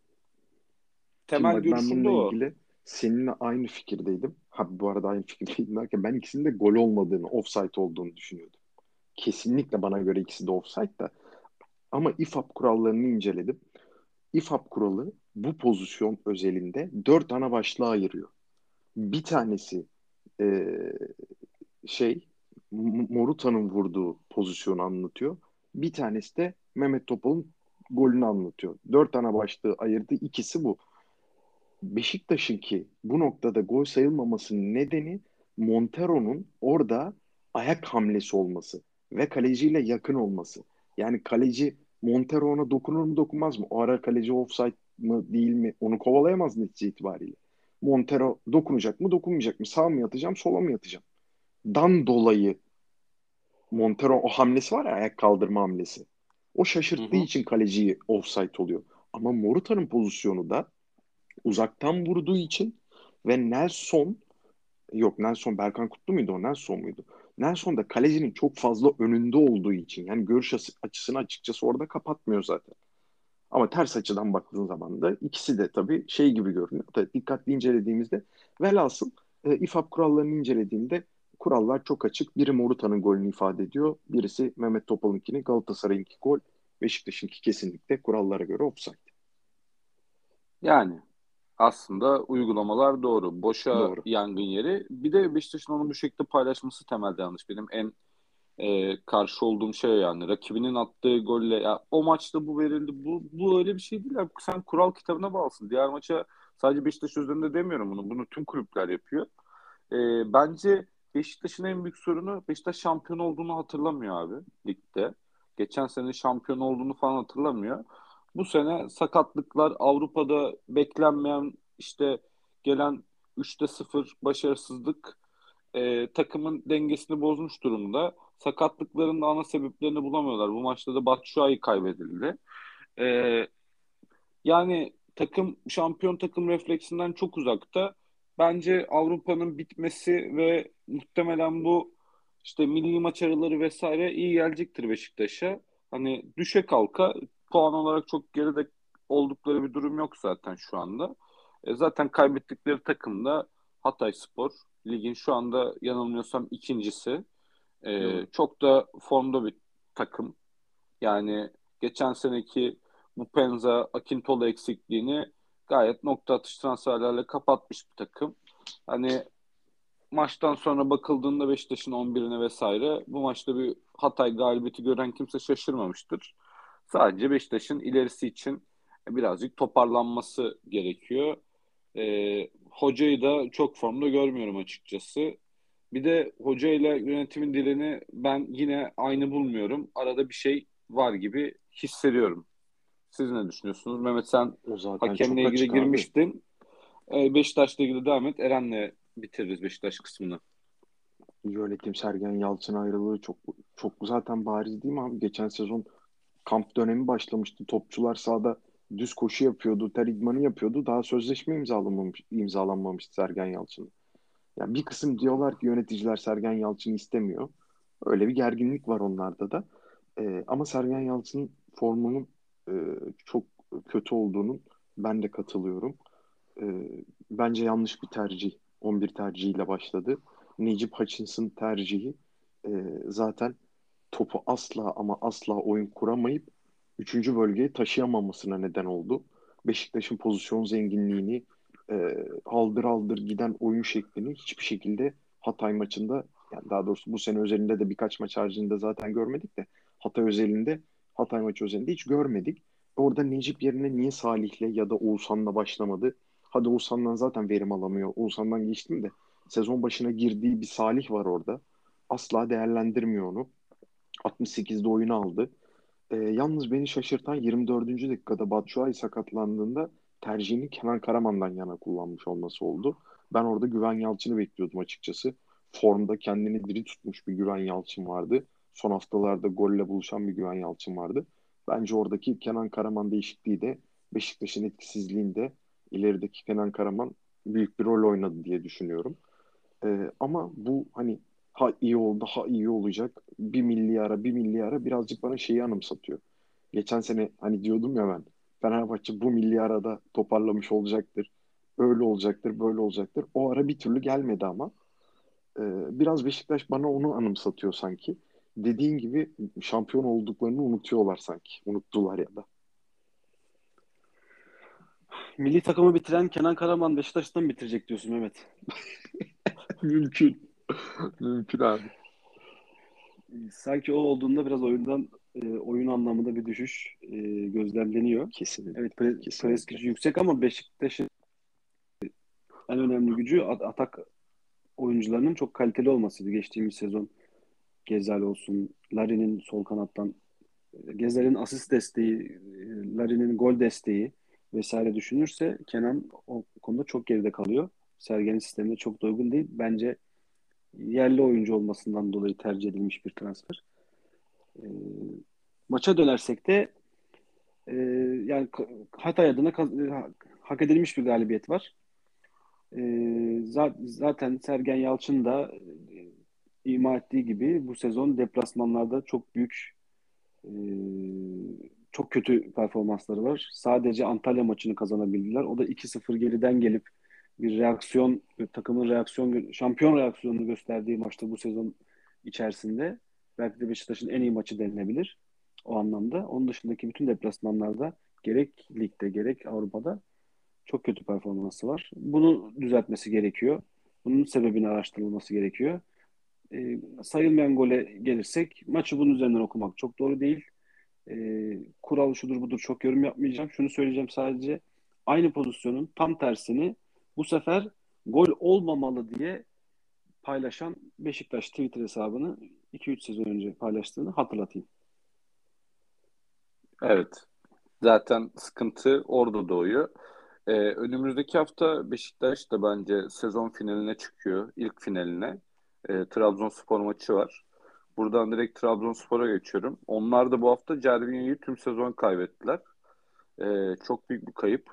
Temel görüşüm de o. Ilgili seninle aynı fikirdeydim. Bu arada aynı fikirdeydim derken ben ikisinin de gol olmadığını, offside olduğunu düşünüyordum. Kesinlikle bana göre ikisi de offside da. Ama İFAP kurallarını inceledim. İFAP kuralı bu pozisyon özelinde 4 ana başlığa ayırıyor. Bir tanesi Morutan'ın vurduğu pozisyonu anlatıyor. Bir tanesi de Mehmet Topal'ın golünü anlatıyor. 4 ana başlığı ayırdı. İkisi bu. Beşiktaş'ınki bu noktada gol sayılmamasının nedeni Montero'nun orada ayak hamlesi olması ve kaleciyle yakın olması. Yani kaleci Montero ona dokunur mu dokunmaz mı? O ara kaleci offside mı değil mi? Onu kovalayamaz netice itibariyle. Montero dokunacak mı dokunmayacak mı? Sağ mı yatacağım, sola mı yatacağım? Dan dolayı Montero o hamlesi var ya, ayak kaldırma hamlesi. O şaşırttığı için kaleciyi offside oluyor. Ama Morutan'ın pozisyonu da uzaktan vurduğu için ve Nelsson Berkan Kutlu muydu o? Nelsson muydu? Nelsson da kalecinin çok fazla önünde olduğu için. Yani görüş açısını açıkçası orada kapatmıyor zaten. Ama ters açıdan baktığın zaman da ikisi de tabii şey gibi görünüyor. Tabii dikkatli incelediğimizde velhasıl İFAB kurallarını incelediğimde kurallar çok açık. Biri Morutan'ın golünü ifade ediyor. Birisi Mehmet Topal'ınkini, Galatasaray'ınki gol. Beşiktaş'ınki kesinlikle kurallara göre offside. Yani aslında uygulamalar doğru. Boşa doğru. Yangın yeri. Bir de Beşiktaş'ın onu bu şekilde paylaşması temelde yanlış. Benim en karşı olduğum şey yani. Rakibinin attığı golle ya, o maçta bu verildi. Bu öyle bir şey değil. Yani sen kural kitabına bağlısın. Diğer maça sadece Beşiktaş üzerinde demiyorum bunu. Bunu tüm kulüpler yapıyor. Bence Beşiktaş'ın en büyük sorunu, Beşiktaş şampiyon olduğunu hatırlamıyor abi ligde. Geçen sene şampiyon olduğunu falan hatırlamıyor. Bu sene sakatlıklar, Avrupa'da beklenmeyen işte gelen 3-0 başarısızlık takımın dengesini bozmuş durumda. Sakatlıkların da ana sebeplerini bulamıyorlar. Bu maçta da Batshuayi kaybedildi. Yani şampiyon takım refleksinden çok uzakta. Bence Avrupa'nın bitmesi ve muhtemelen bu işte milli maç araları vesaire iyi gelecektir Beşiktaş'a. Hani düşe kalka puan olarak çok geride oldukları bir durum yok zaten şu anda. Zaten kaybettikleri takım da Hatayspor. Ligin şu anda yanılmıyorsam ikincisi. Çok da formda bir takım. Yani geçen seneki bu Penza Akintola eksikliğini gayet nokta atış transferlerle kapatmış bir takım. Hani maçtan sonra bakıldığında Beşiktaş'ın 11'ine vesaire bu maçta bir Hatay galibiyeti gören kimse şaşırmamıştır. Sadece Beşiktaş'ın ilerisi için birazcık toparlanması gerekiyor. Hocayı da çok formda görmüyorum açıkçası. Bir de hocayla yönetimin dilini ben yine aynı bulmuyorum. Arada bir şey var gibi hissediyorum. Siz ne düşünüyorsunuz? Mehmet sen hakemle ilgili girmiştin. Beşiktaş'la ilgili devam et. Eren'le bitiririz Beşiktaş kısmını. Yönetim Sergen Yalçın ayrılığı çok zaten bariz değil mi abi? Geçen sezon kamp dönemi başlamıştı. Topçular sahada düz koşu yapıyordu, ter idmanı yapıyordu. Daha sözleşme imzalanmamıştı Sergen Yalçın'ın. Yani bir kısım diyorlar ki yöneticiler Sergen Yalçın'ı istemiyor. Öyle bir gerginlik var onlarda da. Ama Sergen Yalçın'ın formunun çok kötü olduğunun ben de katılıyorum. Bence yanlış bir tercih. 11 tercihiyle başladı. Necip Hutchinson tercihi zaten topu asla ama asla oyun kuramayıp 3. bölgeye taşıyamamasına neden oldu. Beşiktaş'ın pozisyon zenginliğini, aldır giden oyun şeklini hiçbir şekilde Hatay maçında, yani daha doğrusu bu sene özelinde de birkaç maç haricinde zaten görmedik de Hatay maçı özelinde hiç görmedik. Orada Necip yerine niye Salih'le ya da Oğuzhan'la başlamadı? Hadi Oğuzhan'dan zaten verim alamıyor. Oğuzhan'dan geçtim de sezon başına girdiği bir Salih var orada. Asla değerlendirmiyor onu. 68'de oyunu aldı. Yalnız beni şaşırtan 24. dakikada Batshuayi sakatlandığında tercihini Kenan Karaman'dan yana kullanmış olması oldu. Ben orada Güven Yalçın'ı bekliyordum açıkçası. Formda kendini diri tutmuş bir Güven Yalçın vardı. Son haftalarda golle buluşan bir Güven Yalçın vardı. Bence oradaki Kenan Karaman değişikliği de Beşiktaş'ın etkisizliğinde ilerideki Kenan Karaman büyük bir rol oynadı diye düşünüyorum. Ama bu hani iyi oldu, iyi olacak. Bir milli ara birazcık bana şeyi anımsatıyor. Geçen sene hani diyordum ya ben, Fenerbahçe bu milli arada toparlamış olacaktır. Öyle olacaktır, böyle olacaktır. O ara bir türlü gelmedi ama. Biraz Beşiktaş bana onu anımsatıyor sanki. Dediğin gibi şampiyon olduklarını unutuyorlar sanki. Unuttular ya da. Milli takımı bitiren Kenan Karaman Beşiktaş'tan bitirecek diyorsun Mehmet. Mümkün abi. Sanki o olduğunda biraz oyun anlamında bir düşüş gözlemleniyor. Kesinlikle. Evet, pres gücü yüksek ama Beşiktaş'ın en önemli gücü atak oyuncularının çok kaliteli olmasıydı. Geçtiğimiz sezon Gezel olsun, Larin'in sol kanattan, Gezel'in asist desteği, Larin'in gol desteği vesaire düşünürse Kenan o konuda çok geride kalıyor. Sergen'in sistemine çok da uygun değil. Bence yerli oyuncu olmasından dolayı tercih edilmiş bir transfer. Maça dönersek de yani Hatay adına hak edilmiş bir galibiyet var. Zaten Sergen Yalçın da ima ettiği gibi bu sezon deplasmanlarda çok büyük çok kötü performansları var. Sadece Antalya maçını kazanabildiler. O da 2-0 geriden gelip bir reaksiyon, takımın şampiyon reaksiyonunu gösterdiği maçta bu sezon içerisinde belki de Beşiktaş'ın en iyi maçı denilebilir o anlamda. Onun dışındaki bütün deplasmanlarda gerek ligde gerek Avrupa'da çok kötü performansı var. Bunu düzeltmesi gerekiyor. Bunun sebebini araştırılması gerekiyor. Sayılmayan gole gelirsek maçı bunun üzerinden okumak çok doğru değil. Kural şudur budur çok yorum yapmayacağım. Şunu söyleyeceğim sadece. Aynı pozisyonun tam tersini bu sefer gol olmamalı diye paylaşan Beşiktaş Twitter hesabını 2-3 sezon önce paylaştığını hatırlatayım. Evet. Zaten sıkıntı orada doğuyor. Önümüzdeki hafta Beşiktaş da bence sezon finaline çıkıyor. İlk finaline. Trabzonspor maçı var. Buradan direkt Trabzonspor'a geçiyorum. Onlar da bu hafta Cervinho'yu tüm sezon kaybettiler. Çok büyük bir kayıp.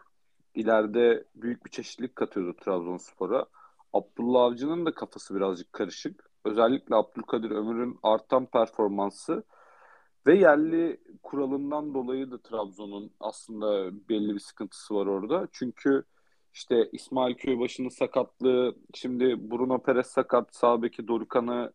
İleride büyük bir çeşitlilik katıyordu Trabzonspor'a. Abdullah Avcı'nın da kafası birazcık karışık. Özellikle Abdülkadir Ömür'ün artan performansı ve yerli kuralından dolayı da Trabzon'un aslında belli bir sıkıntısı var orada. Çünkü işte İsmail Köybaşı'nın sakatlığı, şimdi Bruno Perez sakat, sağ beki Dorukan'ı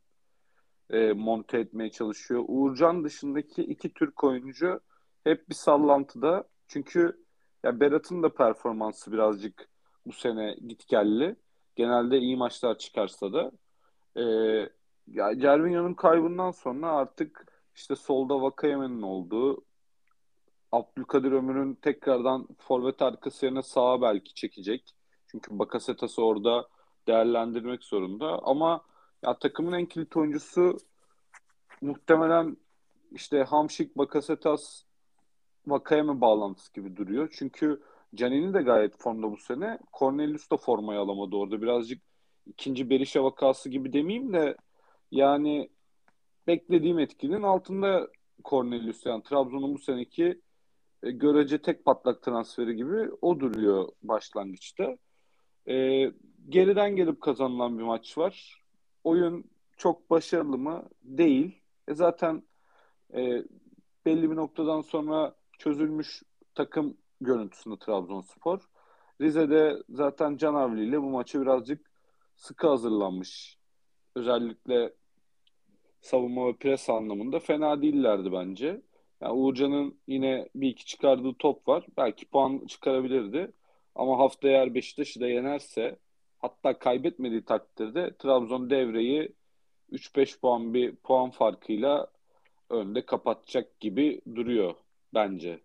monte etmeye çalışıyor. Uğurcan dışındaki iki Türk oyuncu hep bir sallantıda. Çünkü ya Berat'ın da performansı birazcık bu sene gitgelli. Genelde iyi maçlar çıkarsa da Cervinho'nun kaybından sonra artık işte solda Vakayemen'in olduğu, Abdülkadir Ömür'ün tekrardan forvet arkası yerine sağa belki çekecek. Çünkü Bakasetas'ı orada değerlendirmek zorunda. Ama ya takımın en kilit oyuncusu muhtemelen işte Hamşik, Bakasetas, Vakayeme bağlantısı gibi duruyor. Çünkü Canini de gayet formda bu sene. Cornelius da formayı alamadı orada. Birazcık ikinci Berisha vakası gibi demeyeyim de yani beklediğim etkinin altında Cornelius, yani Trabzon'un bu seneki görece tek patlak transferi gibi o duruyor başlangıçta. Geriden gelip kazanılan bir maç var. Oyun çok başarılı mı? Değil. Zaten belli bir noktadan sonra çözülmüş takım görüntüsünde Trabzonspor. Rize'de zaten Canavli ile bu maçı birazcık sıkı hazırlanmış. Özellikle savunma ve pres anlamında fena değillerdi bence. Yani Uğurcan'ın yine bir iki çıkardığı top var. Belki puan çıkarabilirdi. Ama haftaya eğer Beşiktaş'ı da yenerse, hatta kaybetmediği takdirde Trabzon devreyi 3-5 puan bir puan farkıyla önde kapatacak gibi duruyor bence.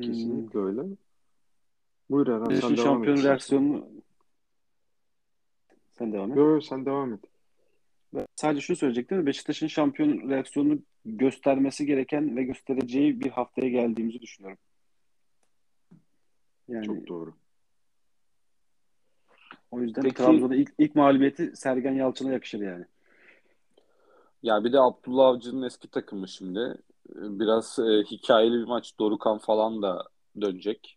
Kesinlikle öyle. Buyur Erhan, sen devam et. Reaksiyonu... Sen devam et. Yok, sen devam et. Ben sadece şunu söyleyecektim. Beşiktaş'ın şampiyon reaksiyonunu göstermesi gereken ve göstereceği bir haftaya geldiğimizi düşünüyorum. Yani, çok doğru. O yüzden peki, Trabzon'da ilk mağlubiyeti Sergen Yalçın'a yakışır yani. Ya bir de Abdullah Avcı'nın eski takımı şimdi. Biraz hikayeli bir maç. Dorukhan falan da dönecek.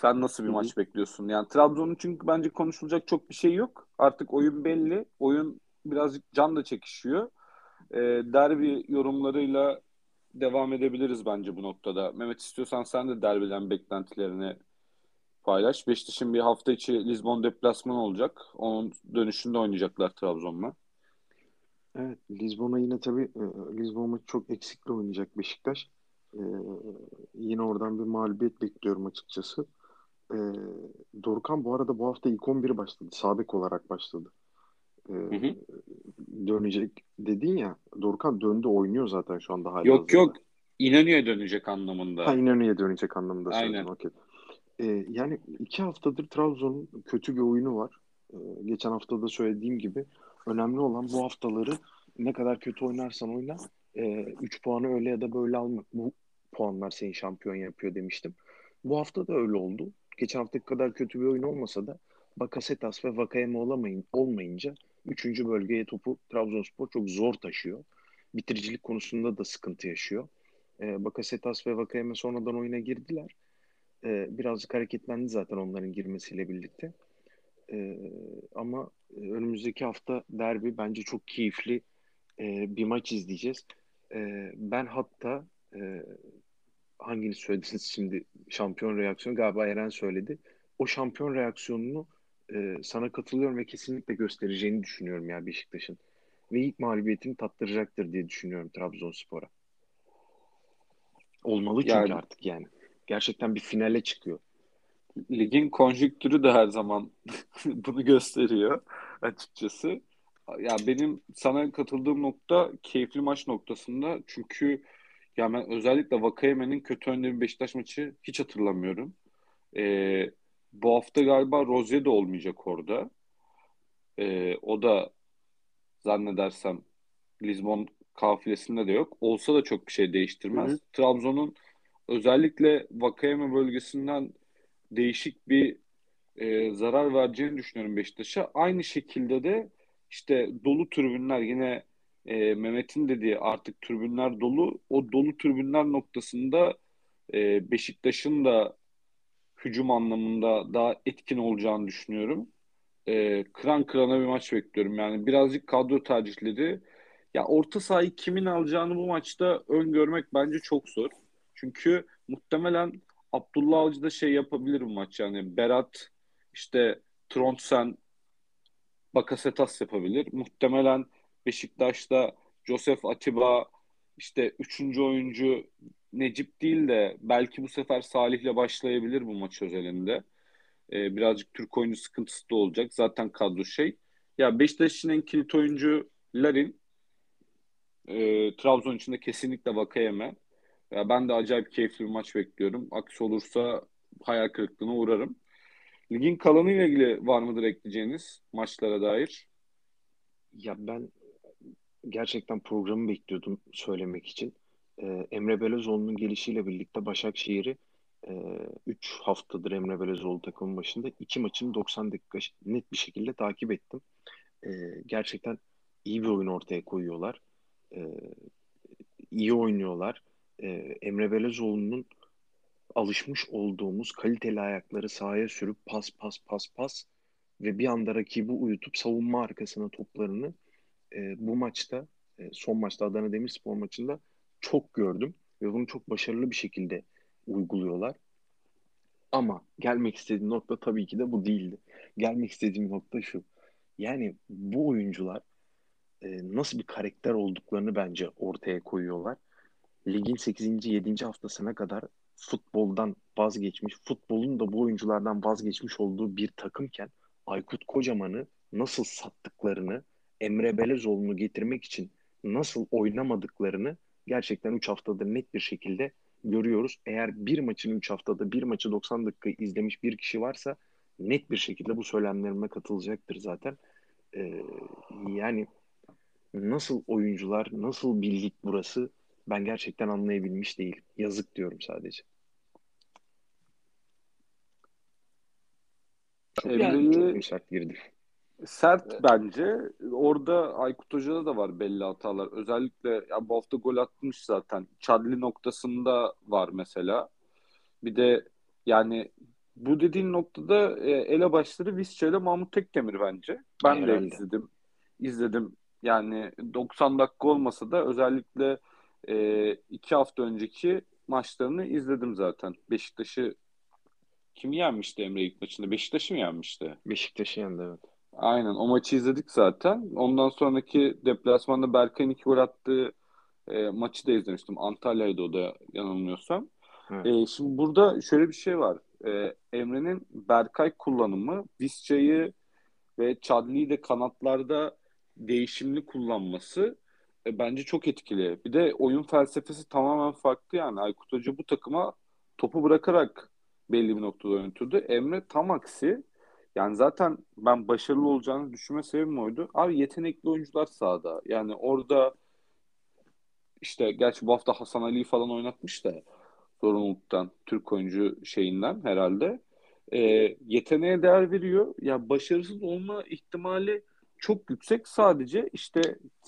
Sen nasıl bir maç bekliyorsun? Yani Trabzon'un çünkü bence konuşulacak çok bir şey yok. Artık oyun belli. Oyun birazcık can da çekişiyor. Derbi yorumlarıyla devam edebiliriz bence bu noktada. Mehmet, istiyorsan sen de derbiden beklentilerini paylaş. Beşiktaş'ın bir hafta içi Lizbon deplasmanı olacak. Onun dönüşünde oynayacaklar Trabzon'la. Evet, Lizbon'a yine tabii Lizbon'a çok eksikle oynayacak Beşiktaş. Yine oradan bir mağlubiyet bekliyorum açıkçası. Dorukhan bu arada bu hafta ilk 11 başladı. Sağ bek olarak başladı. Dönecek dedin ya. Dorukhan döndü, oynuyor zaten şu anda hala. Yok. İnönü'ye dönecek anlamında. İnönü'ye dönecek anlamında. Aynen. Okay. Yani 2 haftadır Trabzon'un kötü bir oyunu var. Geçen hafta da söylediğim gibi önemli olan bu haftaları ne kadar kötü oynarsan oyna 3 puanı öyle ya da böyle almak. Bu puanlar seni şampiyon yapıyor demiştim. Bu hafta da öyle oldu. Geçen haftaki kadar kötü bir oyun olmasa da Bakasetas ve Vakayeme olmayınca 3. bölgeye topu Trabzonspor çok zor taşıyor. Bitiricilik konusunda da sıkıntı yaşıyor. Bakasetas ve Vakayeme sonradan oyuna girdiler. Birazcık hareketlendi zaten onların girmesiyle birlikte. Ama önümüzdeki hafta derbi bence çok keyifli bir maç izleyeceğiz. Ben hatta hangini söylediniz şimdi? Şampiyon reaksiyonu galiba Eren söyledi. O şampiyon reaksiyonunu sana katılıyorum ve kesinlikle göstereceğini düşünüyorum ya Beşiktaş'ın. Ve ilk mağlubiyetini tattıracaktır diye düşünüyorum Trabzonspor'a. Olmalı çünkü yani, artık yani. Gerçekten bir finale çıkıyor. Ligin konjüktürü de her zaman bunu gösteriyor açıkçası. Ya benim sana katıldığım nokta keyifli maç noktasında. Çünkü ya ben özellikle Vakayeme'nin kötü önlemi Beşiktaş maçı hiç hatırlamıyorum. Bu hafta galiba Rozier de olmayacak orada. O da zannedersem Lizbon kafilesinde de yok. Olsa da çok bir şey değiştirmez. Hı hı. Trabzon'un özellikle Vakayeme bölgesinden değişik bir zarar vereceğini düşünüyorum Beşiktaş'a. Aynı şekilde de işte dolu tribünler, yine Mehmet'in dediği artık tribünler dolu. O dolu tribünler noktasında Beşiktaş'ın da hücum anlamında daha etkin olacağını düşünüyorum. Kıran kırana bir maç bekliyorum. Yani birazcık kadro tercihleri. Ya orta sahayı kimin alacağını bu maçta öngörmek bence çok zor. Çünkü muhtemelen Abdullah Avcı da şey yapabilir bu maç. Yani Berat, işte Trondsen, Bakasetas yapabilir. Muhtemelen Beşiktaş'ta Josef Atiba, işte 3. oyuncu Necip değil de belki bu sefer Salih'le başlayabilir bu maç özelinde. Birazcık Türk oyuncu sıkıntısı da olacak. Zaten kadro şey. Ya Beşiktaş için en kilit oyuncu Larin. Trabzon için de kesinlikle Vakayeme. Ya ben de acayip keyifli bir maç bekliyorum. Aksi olursa hayal kırıklığına uğrarım. Ligin kalanıyla ilgili var mıdır ekleyeceğiniz maçlara dair? Ya ben gerçekten programı bekliyordum söylemek için. Emre Belözoğlu'nun gelişiyle birlikte Başakşehir'i 3 haftadır Emre Belözoğlu takımın başında 2 maçın 90 dakika net bir şekilde takip ettim. Gerçekten iyi bir oyun ortaya koyuyorlar. İyi oynuyorlar. Emre Belözoğlu'nun alışmış olduğumuz kaliteli ayakları sahaya sürüp pas ve bir anda rakibi uyutup savunma arkasına toplarını bu maçta, son maçta Adana Demirspor maçında çok gördüm ve bunu çok başarılı bir şekilde uyguluyorlar. Ama gelmek istediğim nokta tabii ki de bu değildi. Gelmek istediğim nokta şu. Yani bu oyuncular nasıl bir karakter olduklarını bence ortaya koyuyorlar. Ligin 8. 7. haftasına kadar futboldan vazgeçmiş, futbolun da bu oyunculardan vazgeçmiş olduğu bir takımken Aykut Kocaman'ı nasıl sattıklarını, Emre Belözoğlu'nu getirmek için nasıl oynamadıklarını gerçekten 3 haftada net bir şekilde görüyoruz. Eğer bir maçın 3 haftada bir maçı 90 dakika izlemiş bir kişi varsa net bir şekilde bu söylemlerime katılacaktır zaten. Yani nasıl oyuncular, nasıl bildik burası ben gerçekten anlayabilmiş değilim. Yazık diyorum sadece. Emre'yi sert girdi. Sert bence. Orada Aykut Hoca'da da var belli hatalar. Özellikle ya bu hafta gol atmış zaten. Çadli noktasında var mesela. Bir de yani bu dediğin noktada elebaşları Visca ile Mahmut Tekdemir bence. Ben herhalde de izledim. Yani 90 dakika olmasa da özellikle 2 hafta önceki maçlarını izledim zaten. Beşiktaş'ı kim yenmişti Emre ilk maçında? Beşiktaş'ı mı yenmişti? Beşiktaş'ı yendi, evet. Aynen, o maçı izledik zaten. Ondan sonraki deplasmanda Berkay'ın 2 gol attığı maçı da izlemiştim. Antalya'ydı o da yanılmıyorsam. Evet. Şimdi burada şöyle bir şey var. Emre'nin Berkay kullanımı, Visca'yı ve Chadli'yi de kanatlarda değişimli kullanması bence çok etkili. Bir de oyun felsefesi tamamen farklı yani. Aykut Hoca bu takıma topu bırakarak belli bir noktada yönetirdi. Emre tam aksi. Yani zaten ben başarılı olacağını düşünme sebebim oydu. Abi yetenekli oyuncular sahada. Yani orada işte gerçi bu hafta Hasan Ali'yi falan oynatmış da zorunluluktan, Türk oyuncu şeyinden herhalde. Yeteneğe değer veriyor. Ya başarısız olma ihtimali çok yüksek. Sadece işte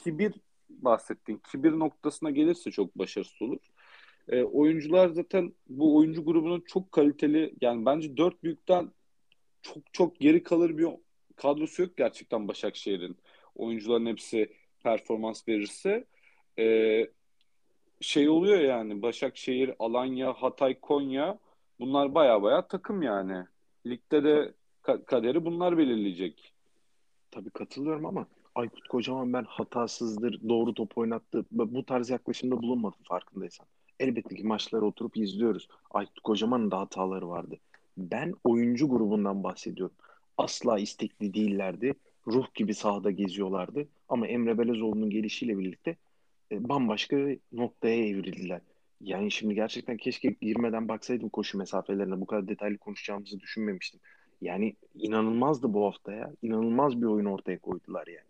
kibir, bahsettiğin kibir noktasına gelirse çok başarısız olur. Oyuncular zaten bu oyuncu grubunun çok kaliteli. Yani bence dört büyükten çok geri kalır bir kadrosu yok gerçekten Başakşehir'in. Oyuncuların hepsi performans verirse şey oluyor yani. Başakşehir, Alanya, Hatay, Konya, bunlar baya takım yani. Ligde de kaderi bunlar belirleyecek. Tabii katılıyorum ama Aykut Kocaman ben hatasızdır, doğru top oynattı, bu tarz yaklaşımda bulunmadım farkındaysan. Elbette ki maçlara oturup izliyoruz. Aykut Kocaman'ın da hataları vardı. Ben oyuncu grubundan bahsediyorum. Asla istekli değillerdi. Ruh gibi sahada geziyorlardı. Ama Emre Belözoğlu'nun gelişiyle birlikte bambaşka bir noktaya evrildiler. Yani şimdi gerçekten keşke girmeden baksaydım koşu mesafelerine. Bu kadar detaylı konuşacağımızı düşünmemiştim. Yani inanılmazdı bu hafta ya. İnanılmaz bir oyun ortaya koydular yani.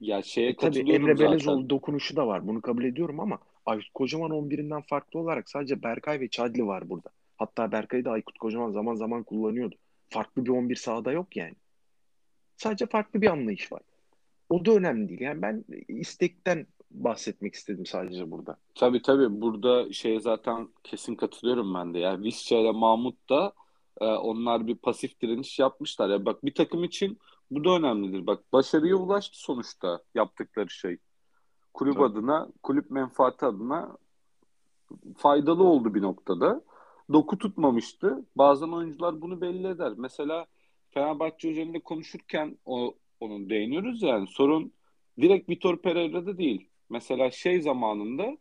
Ya şeye tabii Emre Belözoğlu dokunuşu da var. Bunu kabul ediyorum ama Aykut Kocaman 11'inden farklı olarak sadece Berkay ve Chadli var burada. Hatta Berkay'ı da Aykut Kocaman zaman zaman kullanıyordu. Farklı bir 11 sahada yok yani. Sadece farklı bir anlayış var. O da önemli değil. Yani ben istekten bahsetmek istedim sadece burada. Tabii. Burada zaten kesin katılıyorum ben de. Yani Visca ile Mahmut da onlar bir pasif direniş yapmışlar. Ya bak bir takım için bu da önemlidir. Bak başarıya ulaştı sonuçta yaptıkları şey. Kulüp tabii adına, kulüp menfaati adına faydalı oldu bir noktada. Doku tutmamıştı. Bazen oyuncular bunu belli eder. Mesela Fenerbahçe üzerinde konuşurken onu değiniyoruz yani. Sorun direkt Vitor Pereira'da değil. Mesela zamanında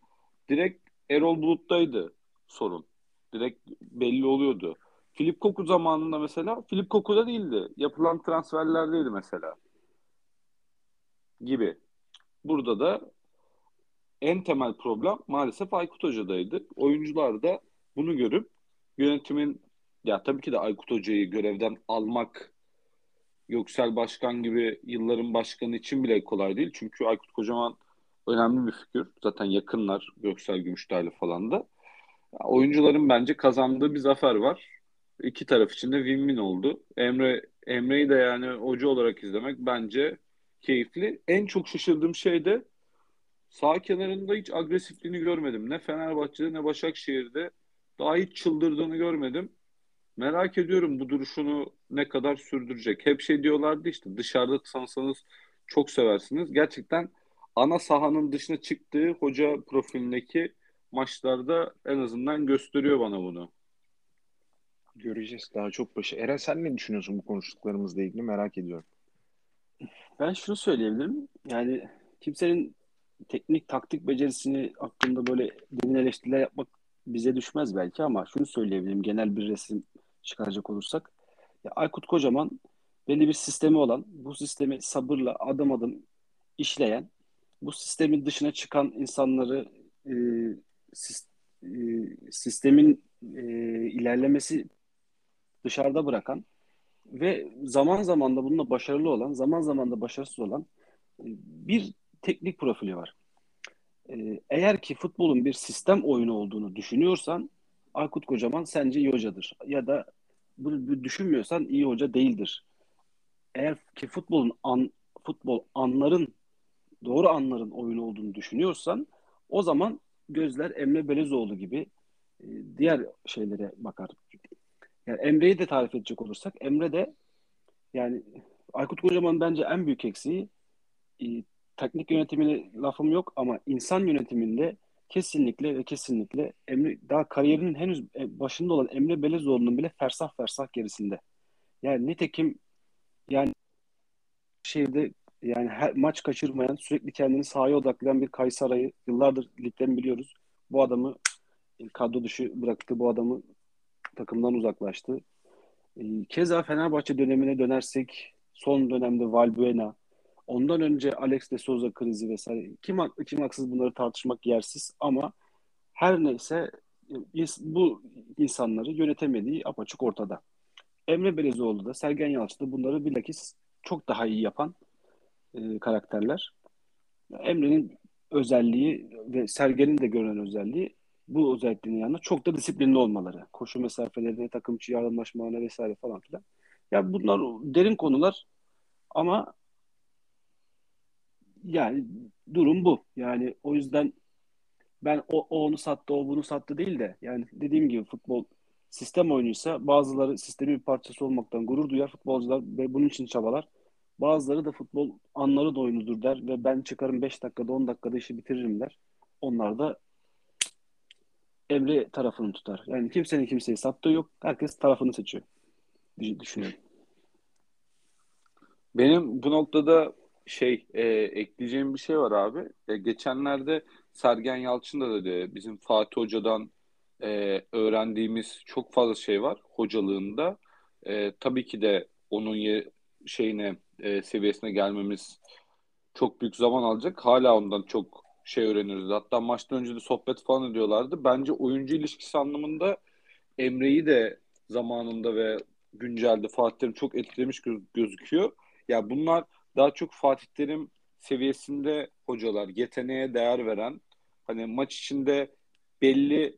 direkt Erol Bulut'taydı sorun. Direkt belli oluyordu. Filip Koku zamanında mesela Filip Koku'da değildi. Yapılan transferlerdeydi mesela. Gibi. Burada da en temel problem maalesef Aykut Hoca'daydı. Oyuncular da bunu görüp yönetimin, ya tabii ki de Aykut Hoca'yı görevden almak Göksel Başkan gibi yılların başkanı için bile kolay değil. Çünkü Aykut Kocaman önemli bir figür. Zaten yakınlar Göksel Gümüştaylı falan da. Oyuncuların bence kazandığı bir zafer var. İki taraf için de win-win oldu. Emre'yi de yani hoca olarak izlemek bence keyifli. En çok şaşırdığım şey de sağ kenarında hiç agresifliğini görmedim. Ne Fenerbahçe'de ne Başakşehir'de daha hiç çıldırdığını görmedim. Merak ediyorum bu duruşunu ne kadar sürdürecek. Hep şey diyorlardı işte, dışarıda sansanız çok seversiniz. Gerçekten ana sahanın dışına çıktığı hoca profilindeki maçlarda en azından gösteriyor bana bunu. Göreceğiz daha çok başı. Eren sen ne düşünüyorsun bu konuştuklarımızla ilgili, merak ediyorum. Ben şunu söyleyebilirim. Yani kimsenin teknik taktik becerisini hakkında böyle derin eleştiriler yapmak bize düşmez belki, ama şunu söyleyebilirim genel bir resim çıkaracak olursak. Ya Aykut Kocaman belli bir sistemi olan, bu sistemi sabırla adım adım işleyen, bu sistemin dışına çıkan insanları sistemin ilerlemesi dışarıda bırakan ve zaman zaman da bununla başarılı olan, zaman zaman da başarısız olan bir teknik profili var. Eğer ki futbolun bir sistem oyunu olduğunu düşünüyorsan Aykut Kocaman sence iyi hocadır. Ya da bunu düşünmüyorsan iyi hoca değildir. Eğer ki futbol doğru anların oyunu olduğunu düşünüyorsan o zaman gözler Emre Belezoğlu gibi diğer şeylere bakar. Yani Emre'yi de tarif edecek olursak, Emre de yani Aykut Kocaman bence en büyük eksiği, teknik yönetimine lafım yok ama insan yönetiminde kesinlikle Emre, daha kariyerinin henüz başında olan Emre Belezoğlu'nun bile fersah gerisinde. Yani nitekim yani şeyde yani her maç kaçırmayan, sürekli kendini sahaya odaklayan bir Kayseri'yi yıllardır ligden biliyoruz. Bu adamı kadro dışı bıraktı, bu adamı takımdan uzaklaştı. Keza Fenerbahçe dönemine dönersek son dönemde Valbuena, ondan önce Alex de Souza krizi vesaire. Kim haksız, bunları tartışmak yersiz ama her neyse bu insanları yönetemediği apaçık ortada. Emre Belezoğlu da Sergen Yalçın da bunları bilakis çok daha iyi yapan karakterler. Emre'nin özelliği ve Sergen'in de görünen özelliği, bu özelliklerin yanında çok da disiplinli olmaları. Koşu mesafelerine, takım içi yardımlaşmalarına vesaire falan filan. Ya bunlar derin konular ama yani durum bu. Yani o yüzden ben o onu sattı, o bunu sattı değil de yani dediğim gibi futbol sistem oyunuysa bazıları sistemin bir parçası olmaktan gurur duyar futbolcular ve bunun için çabalar. Bazıları da futbol anları da oyunudur der ve ben çıkarım 5 dakikada 10 dakikada işi bitiririm der. Onlar da Emre tarafını tutar. Yani kimsenin kimseyi sattığı yok. Herkes tarafını seçiyor. Düşünüyorum. Benim bu noktada ekleyeceğim bir şey var abi. Geçenlerde Sergen Yalçın da dedi, bizim Fatih Hoca'dan öğrendiğimiz çok fazla şey var hocalığında. Tabii ki de onun seviyesine gelmemiz çok büyük zaman alacak. Hala ondan çok şey öğreniriz. Hatta maçtan önce de sohbet falan ediyorlardı. Bence oyuncu ilişkisi anlamında Emre'yi de zamanında ve güncelde Fatih Terim çok etkilemiş gözüküyor. Ya bunlar daha çok Fatih Terim seviyesinde hocalar, yeteneğe değer veren, hani maç içinde belli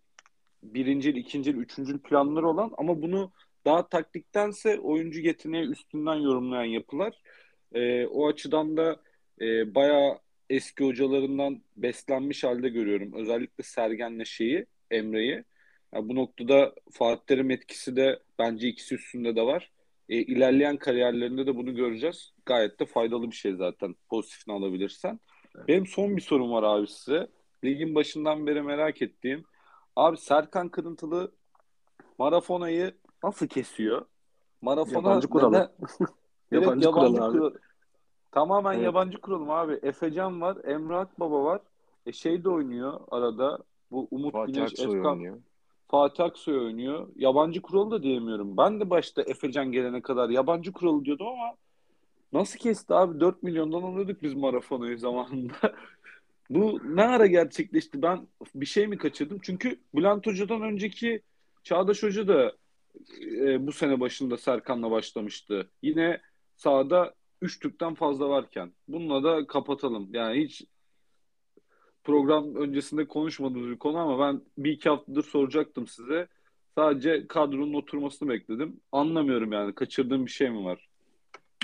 birincil, ikincil, üçüncül planları olan ama bunu daha taktiktense oyuncu yeteneği üstünden yorumlayan yapılar. O açıdan da bayağı eski hocalarından beslenmiş halde görüyorum. Özellikle Sergen'le Emre'yi. Yani bu noktada Fatih Terim etkisi de bence ikisi üstünde de var. İlerleyen kariyerlerinde de bunu göreceğiz. Gayet de faydalı bir şey zaten. Pozitifini alabilirsen. Evet. Benim son bir sorum var abi size. Ligin başından beri merak ettiğim. Abi Serkan Kırıntılı Marafona'yı nasıl kesiyor? Marafona yabancı kuralı. Yabancı kuralı abi. Tamamen evet. Yabancı kuralım abi. Efecan var, Emrah Baba var. Şey de oynuyor arada. Bu Umut Fatih Güneş, Ersoy oynuyor. Fatih Aksoy oynuyor. Yabancı kuralı da diyemiyorum. Ben de başta Efecan gelene kadar yabancı kuralı diyordum ama nasıl kesti abi? 4 milyondan alıyorduk biz Marafonu'yu zamanında. Bu ne ara gerçekleşti? Ben bir şey mi kaçırdım? Çünkü Bülent Hoca'dan önceki Çağdaş Hoca da bu sene başında Serkan'la başlamıştı. Yine sahada 3 Türk'ten fazla varken. Bununla da kapatalım. Yani hiç program öncesinde konuşmadığımız bir konu ama ben bir iki haftadır soracaktım size. Sadece kadronun oturmasını bekledim. Anlamıyorum yani. Kaçırdığım bir şey mi var?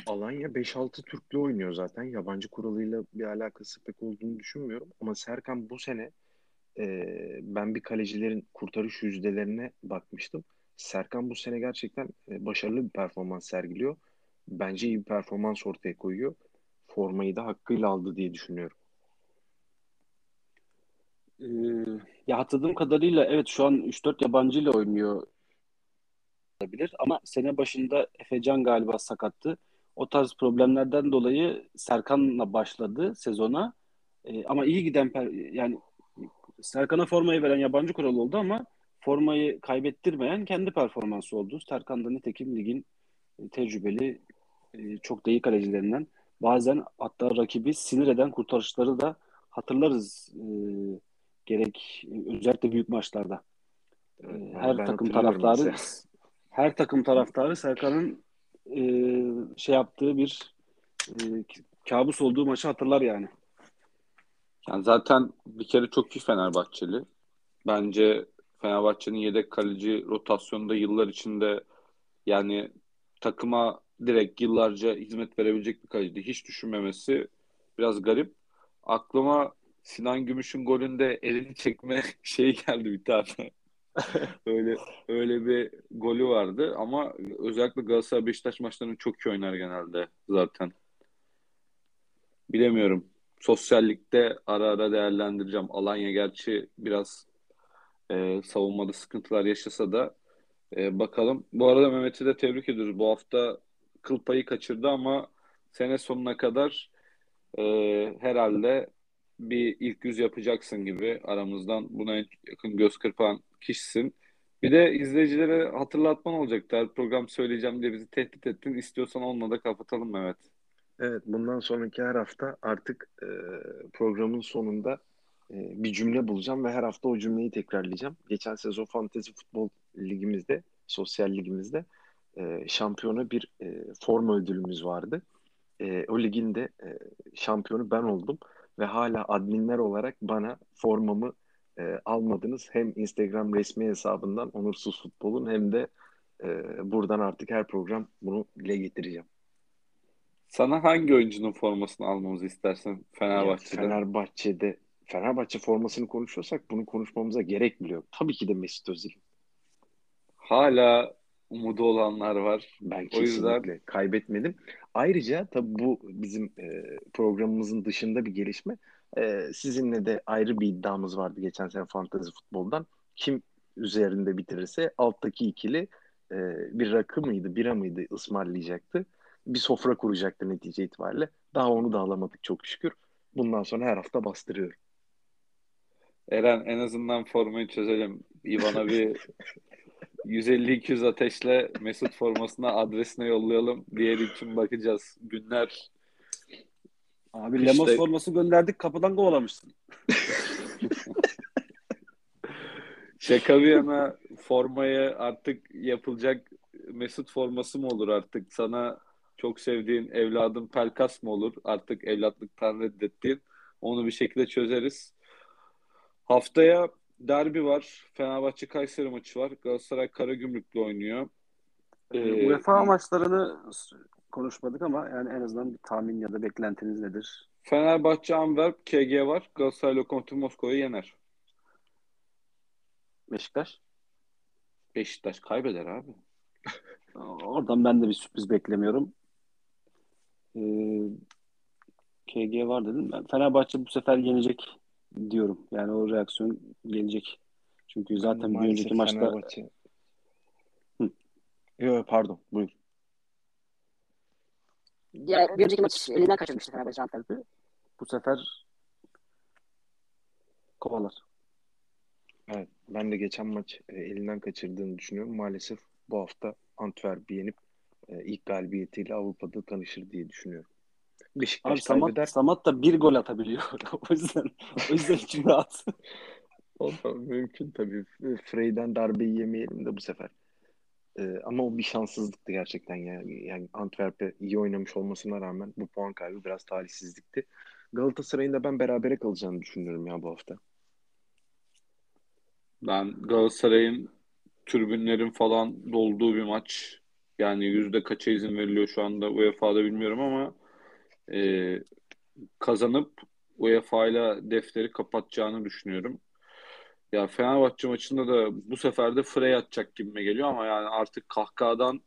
Alanya 5-6 Türk'le oynuyor zaten. Yabancı kuralıyla bir alakası pek olduğunu düşünmüyorum. Ama Serkan bu sene ben bir kalecilerin kurtarış yüzdelerine bakmıştım. Serkan bu sene gerçekten başarılı bir performans sergiliyor. Bence iyi bir performans ortaya koyuyor. Formayı da hakkıyla aldı diye düşünüyorum. Ya hatırladığım kadarıyla evet şu an 3-4 yabancıyla oynuyor olabilir ama sene başında Efecan galiba sakattı. O tarz problemlerden dolayı Serkan'la başladı sezona. Ama iyi giden yani Serkan'a formayı veren yabancı kural oldu ama formayı kaybettirmeyen kendi performansı oldu. Serkan da nitekim ligin tecrübeli çok da iyi kalecilerinden. Bazen hatta rakibi sinir eden kurtarışları da hatırlarız gerek özellikle büyük maçlarda. Her takım taraftarı Serkan'ın şey yaptığı bir kabus olduğu maçı hatırlar yani. Yani zaten bir kere çok iyi Fenerbahçeli. Bence Fenerbahçe'nin yedek kaleci rotasyonunda yıllar içinde yani takıma direkt yıllarca hizmet verebilecek bir kaleciydi. Hiç düşünmemesi biraz garip. Aklıma Sinan Gümüş'ün golünde elini çekme şeyi geldi bir tane. öyle bir golü vardı ama özellikle Galatasaray Beşiktaş maçlarını çok iyi oynar genelde zaten. Bilemiyorum. Sosyallikte ara ara değerlendireceğim. Alanya gerçi biraz savunmada sıkıntılar yaşasa da bakalım. Bu arada Mehmet'i de tebrik ediyoruz. Bu hafta kıl payı kaçırdı ama sene sonuna kadar herhalde bir ilk yüz yapacaksın gibi aramızdan buna yakın göz kırpan kişisin. Bir de izleyicilere hatırlatman olacaktı. Program söyleyeceğim diye bizi tehdit ettin. İstiyorsan onunla da kapatalım Mehmet. Evet, bundan sonraki her hafta artık programın sonunda bir cümle bulacağım ve her hafta o cümleyi tekrarlayacağım. Geçen sezon Fantezi Futbol Ligimizde, Sosyal Ligimizde şampiyona bir forma ödülümüz vardı. O ligin de şampiyonu ben oldum ve hala adminler olarak bana formamı almadınız. Hem Instagram resmi hesabından Onursuz Futbol'un hem de buradan artık her program bunu dile getireceğim. Sana hangi oyuncunun formasını almamızı istersen Fenerbahçe'de? Evet, Fenerbahçe'de Fenerbahçe formasını konuşuyorsak bunu konuşmamıza gerek bile yok. Tabii ki de Mesut Özil. Hala umudu olanlar var. Ben kesinlikle kaybetmedim. Ayrıca tabii bu bizim programımızın dışında bir gelişme. Sizinle de ayrı bir iddiamız vardı geçen sene Fantezi Futbol'dan. Kim üzerinde bitirirse alttaki ikili bir rakı mıydı, bira mıydı ısmarlayacaktı. Bir sofra kuracaktı netice itibariyle. Daha onu da alamadık çok şükür. Bundan sonra her hafta bastırıyorum. Eren en azından formayı çözelim. İvan'a bir 150-200 ateşle Mesut formasına adresine yollayalım. Diğer için bakacağız. Günler. Abi işte... Lemos forması gönderdik. Kapıdan kovalamışsın. Şaka bir yana formaya artık yapılacak Mesut forması mı olur artık? Sana çok sevdiğin evladın Pelkas mı olur? Artık evlatlıktan reddettiğin. Onu bir şekilde çözeriz. Haftaya derbi var. Fenerbahçe-Kayseri maçı var. Galatasaray Karagümrük'le oynuyor. UEFA maçlarını konuşmadık ama yani en azından bir tahmin ya da beklentiniz nedir? Fenerbahçe-Antwerp, KG var. Galatasaray Lokomotiv Moskova'yı yener. Beşiktaş kaybeder abi. Oradan ben de bir sürpriz beklemiyorum. KG var dedim. Fenerbahçe bu sefer yenecek diyorum. Yani o reaksiyon gelecek. Çünkü zaten bir önceki maçta Fenerbahçe... Pardon. Buyur. Ya, bir önceki maç elinden kaçırmıştı Fenerbahçe Antep'i. Bu sefer kovalar. Evet, ben de geçen maç elinden kaçırdığını düşünüyorum. Maalesef bu hafta Antwerp'i yenip ilk galibiyetiyle Avrupa'da tanışır diye düşünüyorum. Abi Beşiktaş kaybeder. Samat da bir gol atabiliyor. O yüzden içim rahat. O da mümkün tabii. Frey'den darbeyi yemeyelim de bu sefer. Ama o bir şanssızlıktı gerçekten. Yani Antwerp'e iyi oynamış olmasına rağmen bu puan kaybı biraz talihsizlikti. Galatasaray'ın da ben berabere kalacağını düşünüyorum ya bu hafta. Ben Galatasaray'ın tribünlerin falan dolduğu bir maç. Yani yüzde kaça izin veriliyor şu anda UEFA'da bilmiyorum ama e, kazanıp UEFA'yla defteri kapatacağını düşünüyorum. Ya Fenerbahçe maçında da bu sefer de Frey atacak gibime geliyor ama yani artık kahkahadan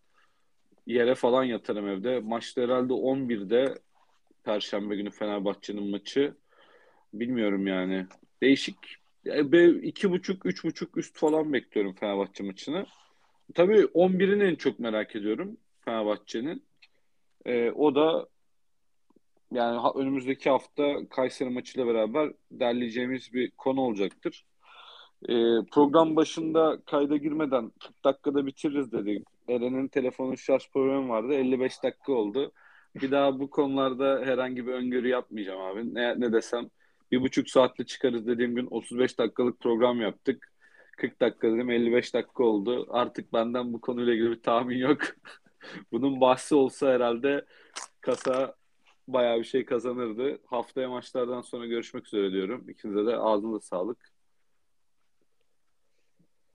yere falan yatarım evde. Maçta herhalde 11'de Perşembe günü Fenerbahçe'nin maçı. Bilmiyorum yani. Değişik. Ben 2,5-3,5 üst falan bekliyorum Fenerbahçe maçını. Tabii 11'ini en çok merak ediyorum Fenerbahçe'nin. O da yani önümüzdeki hafta Kayseri maçıyla beraber derleyeceğimiz bir konu olacaktır. Program başında kayda girmeden 40 dakikada bitiririz dedik. Eren'in telefonu şarj problemi vardı. 55 dakika oldu. Bir daha bu konularda herhangi bir öngörü yapmayacağım abi. Ne desem 1,5 saatle çıkarız dediğim gün 35 dakikalık program yaptık. 40 dakika dedim 55 dakika oldu. Artık benden bu konuyla ilgili bir tahmin yok. Bunun bahsi olsa herhalde kasa bayağı bir şey kazanırdı. Haftaya maçlardan sonra görüşmek üzere diyorum. İkinize de ağzınıza sağlık.